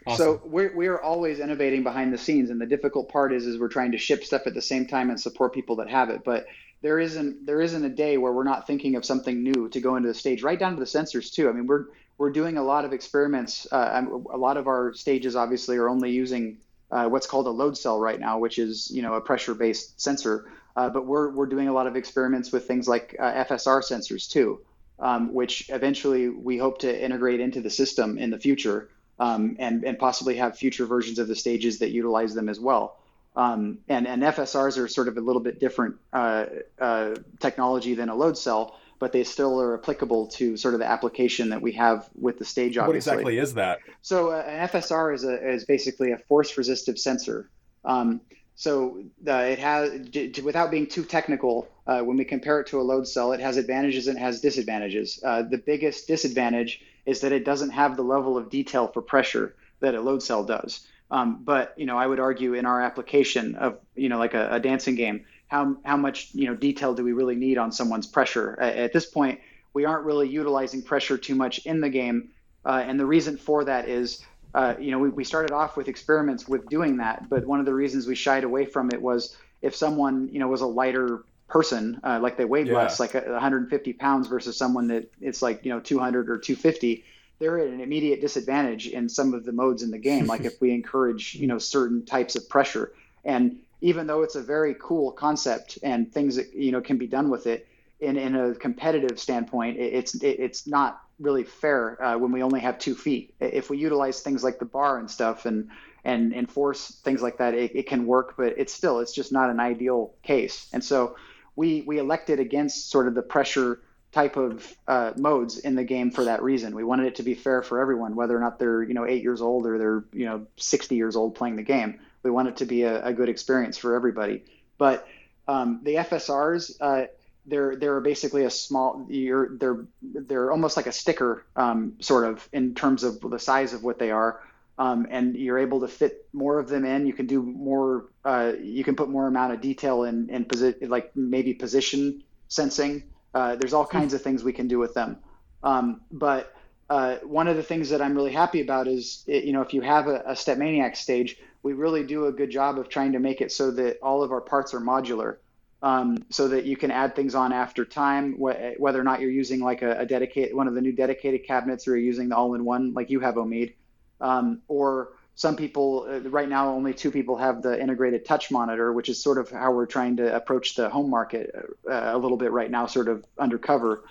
Awesome. So we're, we're always innovating behind the scenes. And the difficult part is, is we're trying to ship stuff at the same time and support people that have it. But there isn't, there isn't a day where we're not thinking of something new to go into the stage, right down to the sensors too. I mean, we're, we're doing a lot of experiments. Uh, a lot of our stages obviously are only using uh, what's called a load cell right now, which is, you know, a pressure based sensor. Uh, but we're, we're doing a lot of experiments with things like uh, F S R sensors too. Um, which eventually we hope to integrate into the system in the future. um, and, and possibly have future versions of the stages that utilize them as well. Um, and, and F S Rs are sort of a little bit different uh, uh, technology than a load cell, but they still are applicable to sort of the application that we have with the stage, obviously. What exactly is that? So uh, an F S R is a, is basically a force-resistive sensor. Um, so uh, it has, d- d- without being too technical, uh, when we compare it to a load cell, it has advantages and it has disadvantages. Uh, the biggest disadvantage is that it doesn't have the level of detail for pressure that a load cell does. Um, but, you know, I would argue in our application of, you know, like a, a dancing game, how how much, you know, detail do we really need on someone's pressure? At, at this point, we aren't really utilizing pressure too much in the game. Uh, and the reason for that is, uh, you know, we, we started off with experiments with doing that. But one of the reasons we shied away from it was if someone, you know, was a lighter person, uh, like they weighed yeah. less, like one hundred fifty pounds versus someone that it's like, you know, two hundred or two fifty, they're at an immediate disadvantage in some of the modes in the game. Like if we encourage, you know, certain types of pressure, and even though it's a very cool concept and things that, you know, can be done with it in, in a competitive standpoint, it's, it's not really fair uh, when we only have two feet. If we utilize things like the bar and stuff and, and enforce things like that, it, it can work, but it's still, it's just not an ideal case. And so we, we elected against sort of the pressure type of uh, modes in the game for that reason. We wanted it to be fair for everyone, whether or not they're, you know, eight years old or they're, you know, sixty years old playing the game. We want it to be a, a good experience for everybody. But um, the F S Rs, uh, they're they're basically a small, you're, they're they're almost like a sticker, um, sort of in terms of the size of what they are, um, and you're able to fit more of them in. You can do more. Uh, you can put more amount of detail in in posi- like maybe position sensing. Uh, there's all kinds of things we can do with them. Um, but uh, one of the things that I'm really happy about is, it, you know, if you have a, a StepManiaX stage, we really do a good job of trying to make it so that all of our parts are modular, um, so that you can add things on after time, wh- whether or not you're using like a, a dedicated, one of the new dedicated cabinets, or you're using the all-in-one like you have, Omid. Um, or some people, uh, right now only two people have the integrated touch monitor, which is sort of how we're trying to approach the home market uh, a little bit right now, sort of undercover.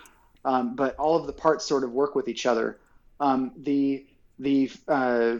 Um, but all of the parts sort of work with each other. Um, the the uh,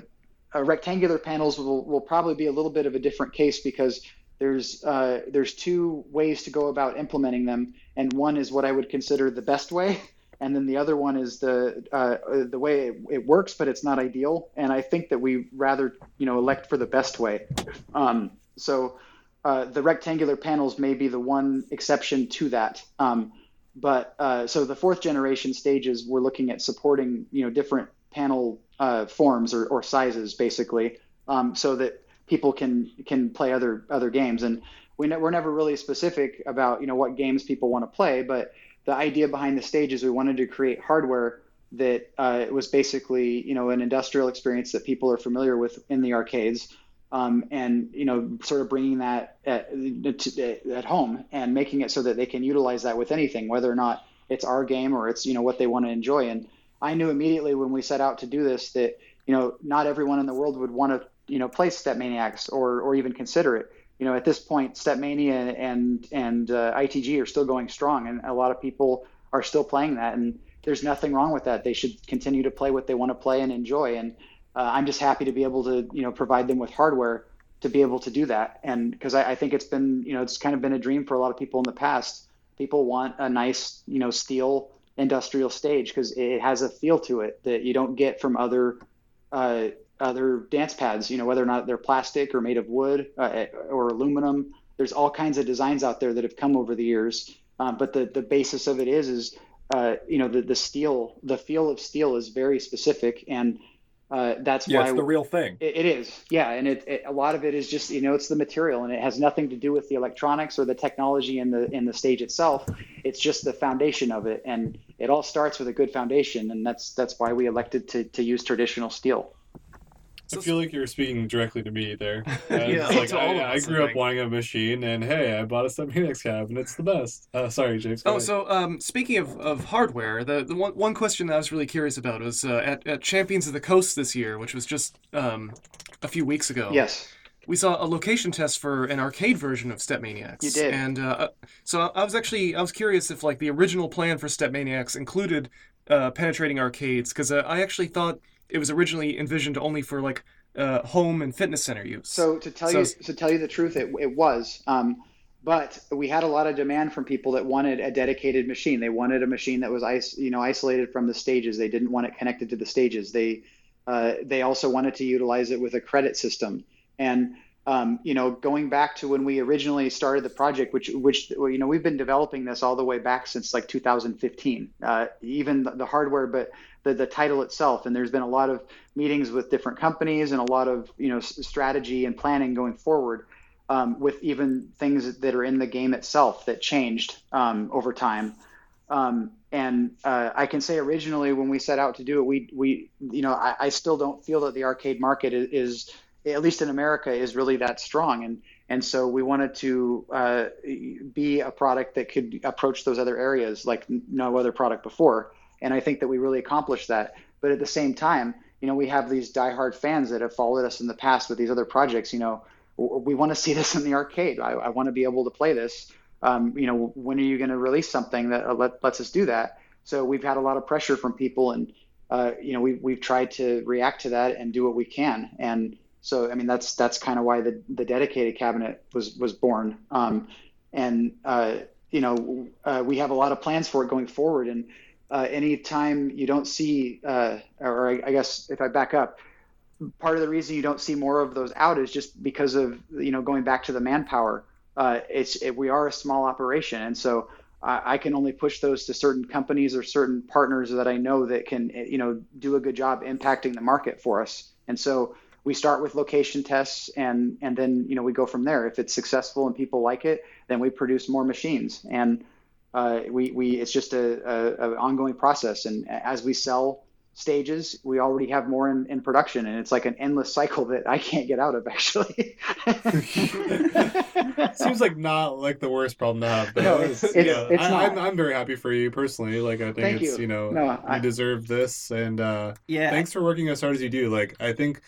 uh, rectangular panels will, will probably be a little bit of a different case because there's uh, there's two ways to go about implementing them. And one is what I would consider the best way. And then the other one is the uh, the way it, it works, but it's not ideal. And I think that we rather, you know, elect for the best way. Um, so uh, the rectangular panels may be the one exception to that. Um, but uh, so the fourth generation stages, we're looking at supporting, you know, different panel uh, forms or, or sizes, basically, um, so that people can can play other other games. And we ne- we're never really specific about, you know, what games people want to play, but the idea behind the stage is we wanted to create hardware that uh, was basically, you know, an industrial experience that people are familiar with in the arcades, um, and, you know, sort of bringing that at, at home and making it so that they can utilize that with anything, whether or not it's our game or it's, you know, what they want to enjoy. And I knew immediately when we set out to do this that, you know, not everyone in the world would want to, you know, play StepManiaX or or even consider it. You know, at this point, StepMania and and uh, I T G are still going strong, and a lot of people are still playing that. And there's nothing wrong with that. They should continue to play what they want to play and enjoy. And uh, I'm just happy to be able to, you know, provide them with hardware to be able to do that. And because I, I think it's been, you know, it's kind of been a dream for a lot of people in the past. People want a nice, you know, steel industrial stage because it has a feel to it that you don't get from other uh other dance pads, you know, whether or not they're plastic or made of wood uh, or aluminum. There's all kinds of designs out there that have come over the years. Um, but the, the basis of it is, is, uh, you know, the, the steel, the feel of steel is very specific. And uh, that's yeah, why it's the real thing. It, it is. Yeah. And it, it, a lot of it is just, you know, it's the material, and it has nothing to do with the electronics or the technology in the, in the stage itself. It's just the foundation of it. And it all starts with a good foundation. And that's, that's why we elected to, to use traditional steel. I feel like you're speaking directly to me there. Yeah, like, I, I grew up wanting a machine, and hey, I bought a StepManiaX cab, and it's the best. Uh, sorry, James. Oh, ahead. so um, speaking of, of hardware, the, the one, one question that I was really curious about was uh, at, at Champions of the Coast this year, which was just um, a few weeks ago. Yes. We saw a location test for an arcade version of StepManiaX. You did. And uh, so I was actually, I was curious if like the original plan for StepManiaX included uh, penetrating arcades, because uh, I actually thought it was originally envisioned only for like uh, home and fitness center use. So to tell so, you to tell you the truth, it it was. Um, but we had a lot of demand from people that wanted a dedicated machine. They wanted a machine that was is, you know isolated from the stages. They didn't want it connected to the stages. They uh, they also wanted to utilize it with a credit system. And um, you know, going back to when we originally started the project, which which you know we've been developing this all the way back since like two thousand fifteen, uh, even the, the hardware, but the, the title itself. And there's been a lot of meetings with different companies and a lot of you know strategy and planning going forward, um, with even things that are in the game itself that changed um, over time. Um, and uh, I can say originally when we set out to do it, we we you know I, I still don't feel that the arcade market is. is at least in America, is really that strong. And and so we wanted to uh, be a product that could approach those other areas like no other product before. And I think that we really accomplished that. But at the same time, you know, we have these diehard fans that have followed us in the past with these other projects. You know, we want to see this in the arcade. I, I want to be able to play this. Um, you know, when are you going to release something that let, lets us do that? So we've had a lot of pressure from people. And, uh, you know, we, we've tried to react to that and do what we can. And so, I mean, that's that's kind of why the, the dedicated cabinet was was born. Um, and, uh, you know, uh, we have a lot of plans for it going forward. And uh, any time you don't see, uh, or I, I guess if I back up, part of the reason you don't see more of those out is just because of, you know, going back to the manpower. Uh, it's it, we are a small operation. And so I, I can only push those to certain companies or certain partners that I know that can, you know, do a good job impacting the market for us. And so we start with location tests, and, and then, you know, we go from there. If it's successful and people like it, then we produce more machines. And uh, we, we it's just a, a, a ongoing process. And as we sell stages, we already have more in, in production. And it's like an endless cycle that I can't get out of, actually. Seems like not like the worst problem to have. But no, it's, it's, it's, you know, it's I, not. I'm, I'm very happy for you personally. Like, I think Thank it's, you, you know, no, I, you deserve this. And uh, yeah. Thanks for working as hard as you do. Like, I think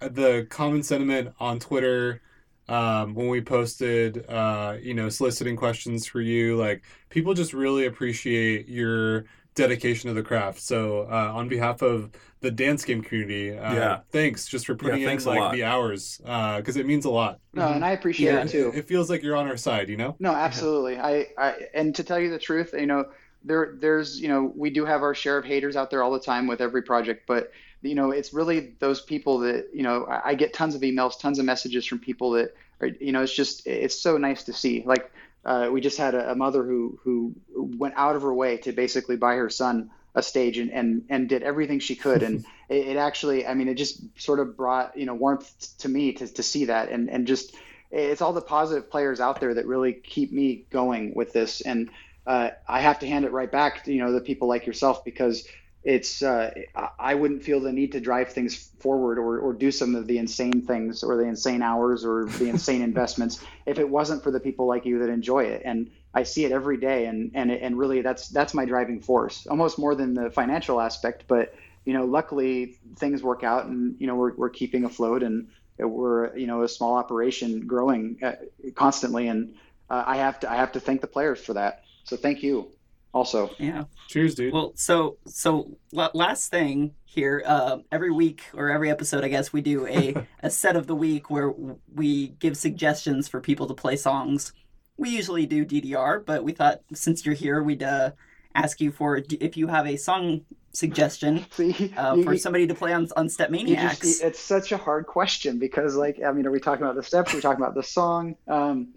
the common sentiment on Twitter um, when we posted, uh, you know, soliciting questions for you, like people just really appreciate your dedication to the craft. So uh, on behalf of the dance game community, uh, yeah. thanks just for putting yeah, in like the hours because uh, it means a lot. No, and I appreciate yeah. it too. It feels like you're on our side, you know? No, absolutely. Yeah. I, I and to tell you the truth, you know, there there's, you know, we do have our share of haters out there all the time with every project, but you know, it's really those people that, you know, I get tons of emails, tons of messages from people that are, you know, it's just, it's so nice to see. Like, uh, we just had a, a mother who, who went out of her way to basically buy her son a stage and, and, and did everything she could. And it, it actually, I mean, it just sort of brought, you know, warmth to me to, to see that. And, and just, it's all the positive players out there that really keep me going with this. And, uh, I have to hand it right back to, you know, the people like yourself, because it's uh, I wouldn't feel the need to drive things forward or, or do some of the insane things or the insane hours or the insane investments if it wasn't for the people like you that enjoy it. And I see it every day. And and and really, that's that's my driving force, almost more than the financial aspect. But, you know, luckily things work out and, you know, we're we're keeping afloat and we're, you know, a small operation growing uh, constantly. And uh, I have to I have to thank the players for that. So thank you. Also, yeah. Cheers, dude. Well, so so last thing here, uh, every week or every episode, I guess we do a, a set of the week where we give suggestions for people to play songs. We usually do D D R, but we thought since you're here, we'd uh, ask you for if you have a song suggestion See, uh, you, for somebody to play on on StepManiaX. Just, it's such a hard question because, like, I mean, are we talking about the steps? Are we talking about the song? Um,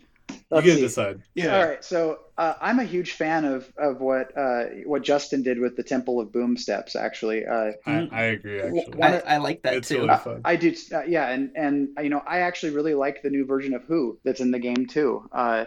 Let's you get to decide. Yeah. All right. So uh, I'm a huge fan of of what uh, what Justin did with the Temple of Boom steps. Actually, uh, I, I agree. Actually, I, I like that it's too. Really fun. I, I do. Uh, yeah, and and you know, I actually really like the new version of Who that's in the game too. Uh,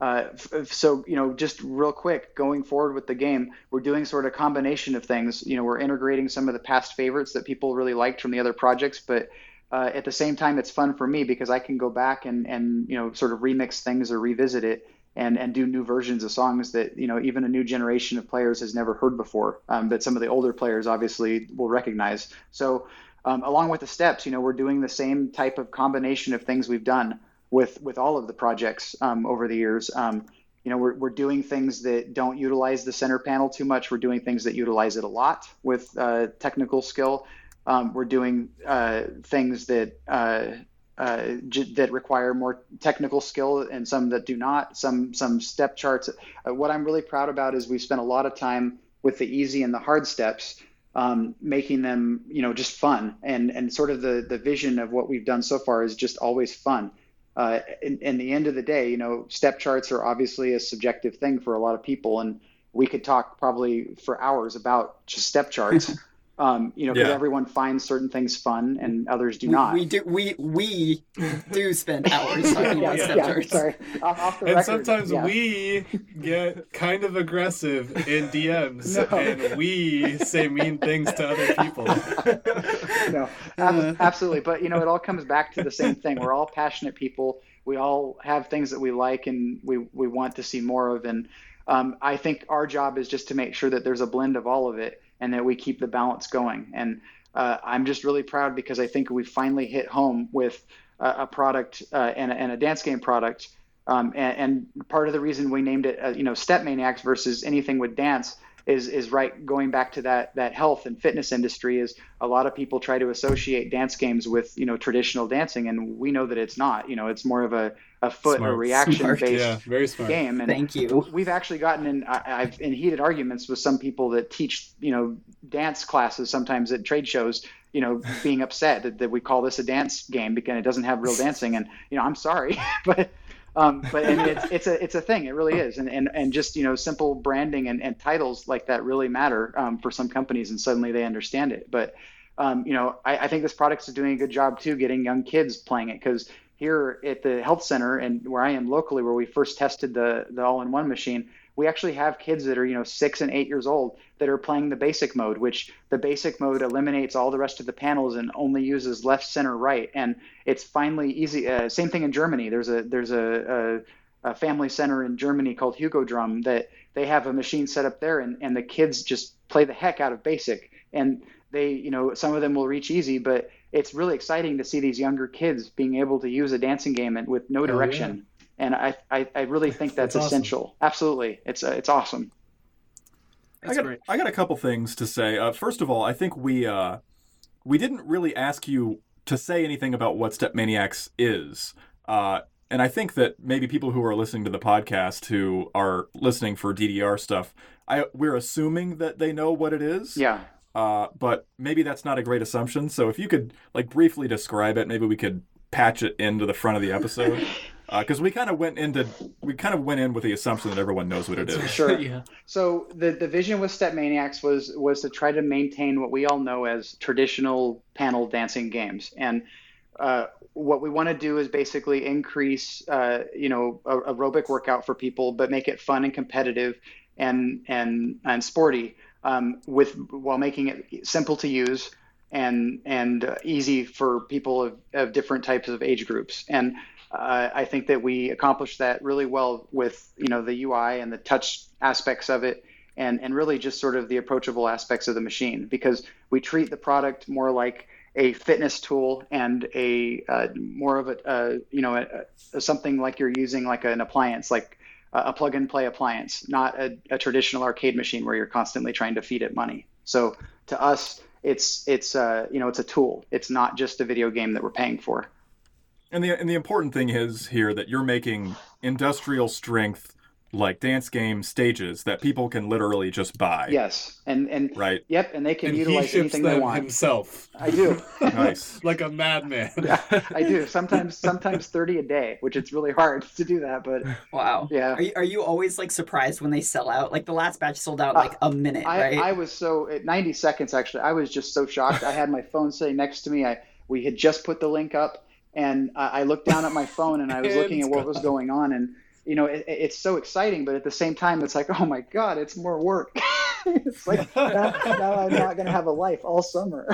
uh, f- so you know, just real quick, going forward with the game, we're doing sort of a combination of things. You know, we're integrating some of the past favorites that people really liked from the other projects, but Uh, at the same time, it's fun for me because I can go back and, and you know, sort of remix things or revisit it and, and do new versions of songs that, you know, even a new generation of players has never heard before, um, that some of the older players obviously will recognize. So um, along with the steps, you know, we're doing the same type of combination of things we've done with, with all of the projects um, over the years. Um, you know, we're, we're doing things that don't utilize the center panel too much. We're doing things that utilize it a lot with uh, technical skill. Um, we're doing uh, things that uh, uh, j- that require more technical skill, and some that do not. Some some step charts. Uh, what I'm really proud about is we've spent a lot of time with the easy and the hard steps, um, making them, you know, just fun. And and sort of the the vision of what we've done so far is just always fun. Uh, in, in the end of the day, you know, step charts are obviously a subjective thing for a lot of people, and we could talk probably for hours about just step charts. Um, you know, because yeah. everyone finds certain things fun and others do we, not. We do. We we do spend hours talking yeah, about yeah, step yeah, charts. Sorry, off, off the and record. sometimes yeah. we get kind of aggressive in D Ms, no. and we say mean things to other people. No, ab- absolutely. But you know, it all comes back to the same thing. We're all passionate people. We all have things that we like and we we want to see more of. And um, I think our job is just to make sure that there's a blend of all of it, and that we keep the balance going. And uh, I'm just really proud because I think we finally hit home with a, a product uh, and, a, and a dance game product. Um, and, and part of the reason we named it, uh, you know, StepManiaX versus anything with dance is is right going back to that that health and fitness industry. Is a lot of people try to associate dance games with, you know, traditional dancing, and we know that it's not. You know, it's more of a a foot smart. or reaction smart. based yeah, very smart. game. And thank you. We've actually gotten in I've in heated arguments with some people that teach, you know, dance classes sometimes at trade shows, you know, being upset that, that we call this a dance game because it doesn't have real dancing. And you know, I'm sorry, but. Um, but and it's, it's a it's a thing. It really is. And and, and just, you know, simple branding and, and titles like that really matter um, for some companies, and suddenly they understand it. But, um, you know, I, I think this product is doing a good job, too, getting young kids playing it, because here at the health center and where I am locally, where we first tested the, the all-in-one machine, we actually have kids that are, you know, six and eight years old that are playing the basic mode, which the basic mode eliminates all the rest of the panels and only uses left, center, right. And it's finally easy. Uh, same thing in Germany. There's a there's a, a, a family center in Germany called Hugo Drum that they have a machine set up there, and, and the kids just play the heck out of basic. And they, you know, some of them will reach easy, but it's really exciting to see these younger kids being able to use a dancing game and with no direction. Oh, yeah. And I, I, I really think that's, that's essential. Awesome. Absolutely. It's uh, it's awesome. That's I got, I got a couple things to say. Uh, first of all, I think we uh, we didn't really ask you to say anything about what StepManiaX is. Uh, and I think that maybe people who are listening to the podcast who are listening for D D R stuff, I, we're assuming that they know what it is. Yeah. Uh, but maybe that's not a great assumption. So if you could like briefly describe it, maybe we could patch it into the front of the episode, because uh, we kind of went into we kind of went in with the assumption that everyone knows what it is. Sure. Yeah. So the, the vision with StepManiaX was was to try to maintain what we all know as traditional panel dancing games, and uh, what we want to do is basically increase uh, you know a, aerobic workout for people, but make it fun and competitive and and and sporty. Um, with while making it simple to use and and uh, easy for people of, of different types of age groups, and uh, I think that we accomplished that really well with you know the U I and the touch aspects of it, and and really just sort of the approachable aspects of the machine, because we treat the product more like a fitness tool and a uh, more of a uh, you know a, a, something like you're using like an appliance, like a plug-and-play appliance, not a, a traditional arcade machine where you're constantly trying to feed it money. So to us, it's it's uh, you know it's a tool. It's not just a video game that we're paying for. And the and the important thing is here that you're making industrial strength like dance game stages that people can literally just buy. Yes, and and right. Yep, and they can and utilize he ships anything them they want. Himself, I do. Nice, like a madman. Yeah, I do. Sometimes, sometimes thirty a day, which it's really hard to do that. But wow, yeah. Are you, are you always like surprised when they sell out? Like the last batch sold out in uh, like a minute, I, right? I was so at ninety seconds actually. I was just so shocked. I had my phone sitting next to me. I we had just put the link up, and uh, I looked down at my phone and I was looking at what was going on and. You know, it, it's so exciting, but at the same time, it's like, oh my God, it's more work. It's like, now, now I'm not going to have a life all summer.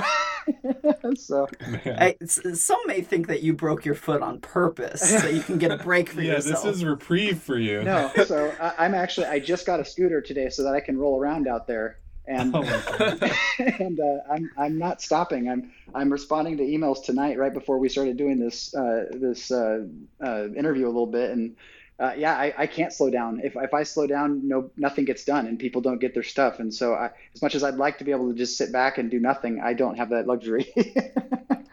So, I, some may think that you broke your foot on purpose so you can get a break for yeah, yourself. Yeah, this is reprieve for you. No, so I, I'm actually, I just got a scooter today so that I can roll around out there. And oh and uh, I'm I'm not stopping. I'm I'm responding to emails tonight right before we started doing this uh, this uh, uh, interview a little bit, and uh, yeah, I, I can't slow down. If if I slow down, no, nothing gets done, and people don't get their stuff. And so, I, as much as I'd like to be able to just sit back and do nothing, I don't have that luxury.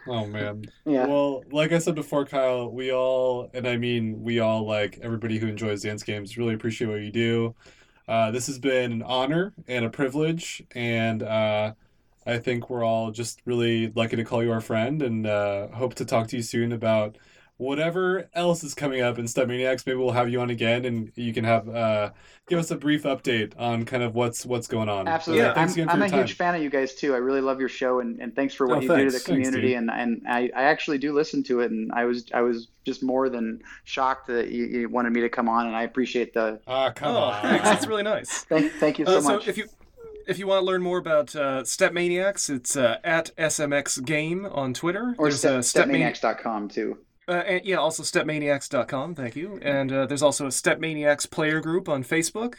Oh man. Yeah. Well, like I said before, Kyle, we all, and I mean we all, like everybody who enjoys dance games, really appreciate what you do. Uh, this has been an honor and a privilege, and uh, I think we're all just really lucky to call you our friend, and uh, hope to talk to you soon about whatever else is coming up in StepManiaX. Maybe we'll have you on again, and you can have uh, give us a brief update on kind of what's what's going on. Absolutely. Yeah, thanks I'm, again for I'm your a time. Huge fan of you guys too. I really love your show, and, and thanks for what oh, you thanks. do to the community. Thanks, and and I, I actually do listen to it, and I was I was. just more than shocked that you, you wanted me to come on, and I appreciate the... Ah, uh, come oh, on. Thanks. That's really nice. Thank, thank you so uh, much. So if you if you want to learn more about uh, StepManiaX, it's uh, at S M X Game on Twitter. Or step, uh, StepManiaX dot com, too. Uh, and, yeah, also StepManiaX dot com, thank you. And uh, there's also a StepManiaX player group on Facebook.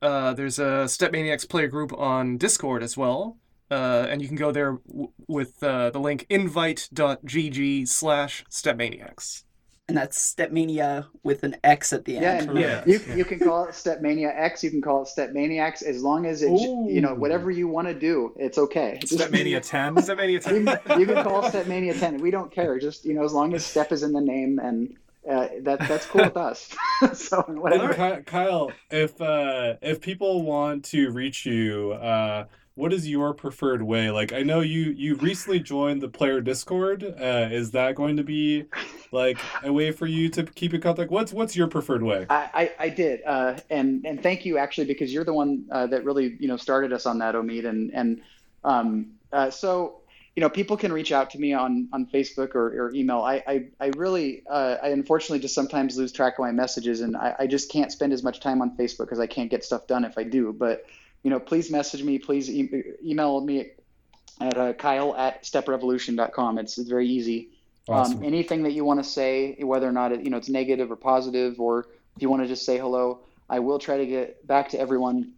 Uh, there's a StepManiaX player group on Discord as well. Uh, and you can go there w- with uh, the link invite dot g g slash StepManiaX. And that's StepMania with an X at the end. Yeah, yeah. You, you can call it StepManiaX. You can call it StepManiaX. As long as it, Ooh. you know, whatever you want to do, it's okay. StepMania ten StepMania ten You can, you can call StepMania ten We don't care. Just, you know, as long as Step is in the name, and uh, that that's cool with us. So whatever. And Kyle, if uh, if people want to reach you, uh, what is your preferred way? Like, I know you you recently joined the player Discord. Uh, is that going to be like a way for you to keep in contact? What's what's your preferred way? I, I, I did, uh, and and thank you actually, because you're the one uh, that really you know started us on that, Omid, and and um, uh, so you know people can reach out to me on on Facebook or, or email. I I, I really uh, I unfortunately just sometimes lose track of my messages, and I, I just can't spend as much time on Facebook because I can't get stuff done if I do. But you know, please message me. Please e- email me at uh, Kyle at step revolution dot com. It's it's very easy. Awesome. Um, anything that you want to say, whether or not it, you know it's negative or positive, or if you want to just say hello, I will try to get back to everyone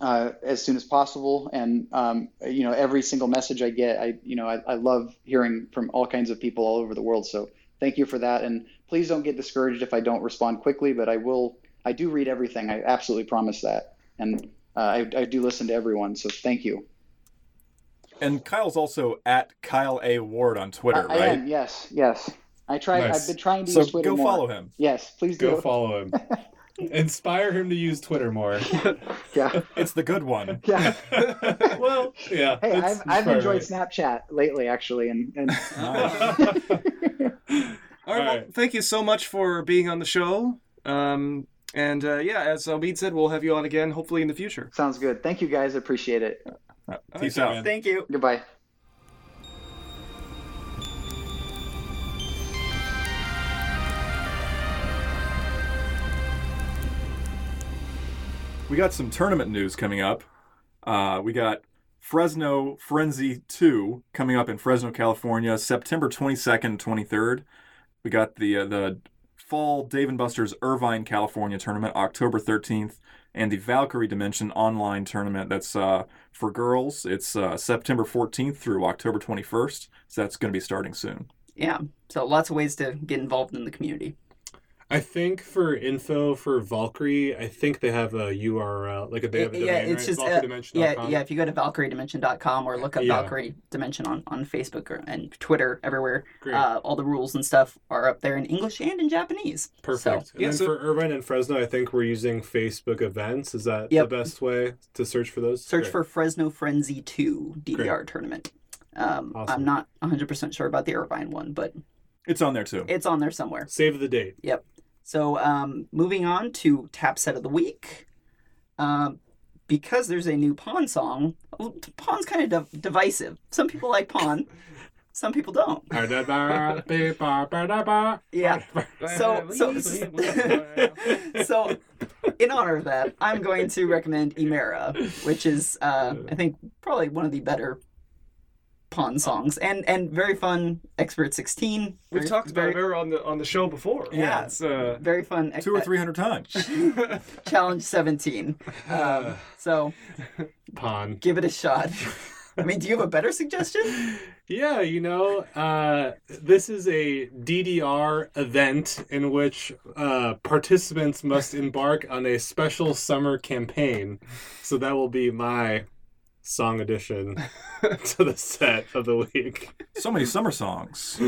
uh, as soon as possible. And um, you know, every single message I get, I you know I, I love hearing from all kinds of people all over the world. So thank you for that, and please don't get discouraged if I don't respond quickly. But I will. I do read everything. I absolutely promise that, and uh, I, I do listen to everyone. So thank you. And Kyle's also at Kyle A. Ward on Twitter, I, right? I am, yes, yes. I tried, nice. I've been trying to so use Twitter go more. Go follow him. Yes, please do. Go follow him. Inspire him to use Twitter more. Yeah. It's the good one. Yeah. Well, yeah. Hey, I've, I've enjoyed right. Snapchat lately, actually. and. and... Nice. All right, All right. Well, thank you so much for being on the show. Um, and uh, yeah, as Omid said, we'll have you on again, hopefully in the future. Sounds good. Thank you, guys. I appreciate it. Right. Peace out. Man. Thank you. Goodbye. We got some tournament news coming up. Uh, we got Fresno Frenzy two coming up in Fresno, California, September twenty-second and twenty-third. We got the uh, the Fall Dave and Buster's Irvine, California tournament, October thirteenth. And the Valkyrie Dimension online tournament, that's uh, for girls. It's uh, September fourteenth through October twenty-first. So that's going to be starting soon. Yeah. So lots of ways to get involved in the community. I think for info for Valkyrie, I think they have a U R L. Like they have a domain, yeah, it's right? Just, uh, yeah, yeah, if you go to Valkyrie Dimension dot com or look up yeah. Valkyrie Dimension on, on Facebook or, and Twitter, everywhere, uh, all the rules and stuff are up there in English and in Japanese. Perfect. So, and yeah, then so, for Irvine and Fresno, I think we're using Facebook events. Is that yep. the best way to search for those? Search Great. for Fresno Frenzy two D D R Great. tournament. Um, awesome. I'm not one hundred percent sure about the Irvine one, but... It's on there, too. It's on there somewhere. Save the date. Yep. So um, moving on to Tap Set of the Week, um, because there's a new Pawn song. Pawn's kind of de- divisive. Some people like Pawn, some people don't. Yeah. So so so in honor of that, I'm going to recommend Imera, which is uh, I think probably one of the better Pawn songs, and and very fun Expert sixteen. We've very, talked about her on the on the show before. Yeah, yeah it's uh, very fun. Two or three hundred times. Challenge seventeen. Um, so, Pawn. Give it a shot. I mean, do you have a better suggestion? Yeah, you know, uh, this is a D D R event in which uh, participants must embark on a special summer campaign. So that will be my song addition to the set of the week. So many summer songs.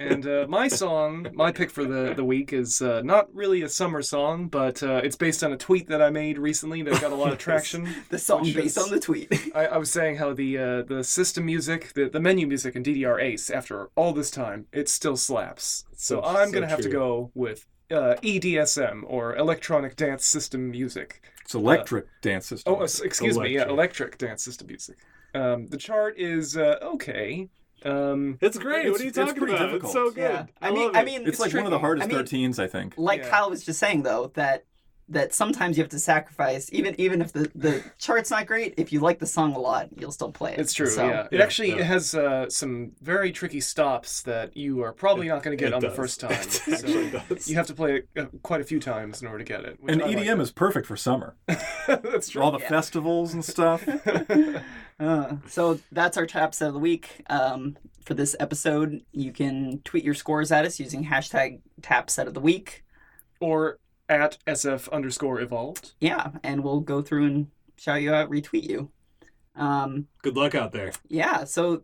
And uh, my song, my pick for the, the week is uh, not really a summer song, but uh, it's based on a tweet that I made recently that got a lot of traction. The song based is, on the tweet. I, I was saying how the uh, the system music, the, the menu music in D D R Ace, after all this time, it still slaps. So That's I'm so going to have to go with uh, E D S M, or Electronic Dance System Music. It's electric uh, dance system. Oh, excuse electric. me. Yeah, electric dance system music. Um, the chart is uh, okay. Um, it's great. It's, what are you talking it's about? Difficult. It's so good. Yeah. I, I mean, it. I mean, it's, it's like tricky. One of the hardest I mean, thirteens, I think. Like yeah. Kyle was just saying, though, that that sometimes you have to sacrifice, even even if the, the chart's not great. If you like the song a lot, you'll still play it. It's true. So. Yeah. It yeah, actually yeah. has uh, some very tricky stops that you are probably it, not going to get on does. the first time. It so does. You have to play it quite a few times in order to get it. And I E D M like. is perfect for summer. That's true. All the yeah. festivals and stuff. uh, so that's our top set of the week. Um, for this episode, you can tweet your scores at us using hashtag tap set of the week. Or at S F underscore evolved. Yeah, and we'll go through and shout you out, retweet you. Um, Good luck out there. Yeah, so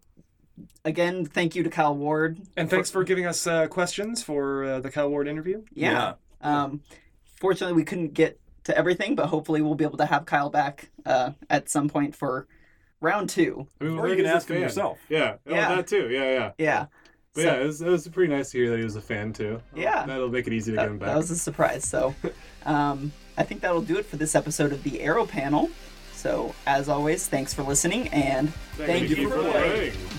again, thank you to Kyle Ward. And for, thanks for giving us uh, questions for uh, the Kyle Ward interview. Yeah. yeah. Um, fortunately, we couldn't get to everything, but hopefully we'll be able to have Kyle back uh, at some point for round two. I mean, or you can ask him yourself. Yeah, oh, yeah, that too. Yeah, yeah. Yeah. But so, yeah, it was, it was pretty nice to hear that he was a fan, too. Yeah. That'll make it easy to that, get him back. That was a surprise. So um, I think that'll do it for this episode of the Aero Panel. So as always, thanks for listening, and thank, thank you, you for playing. playing.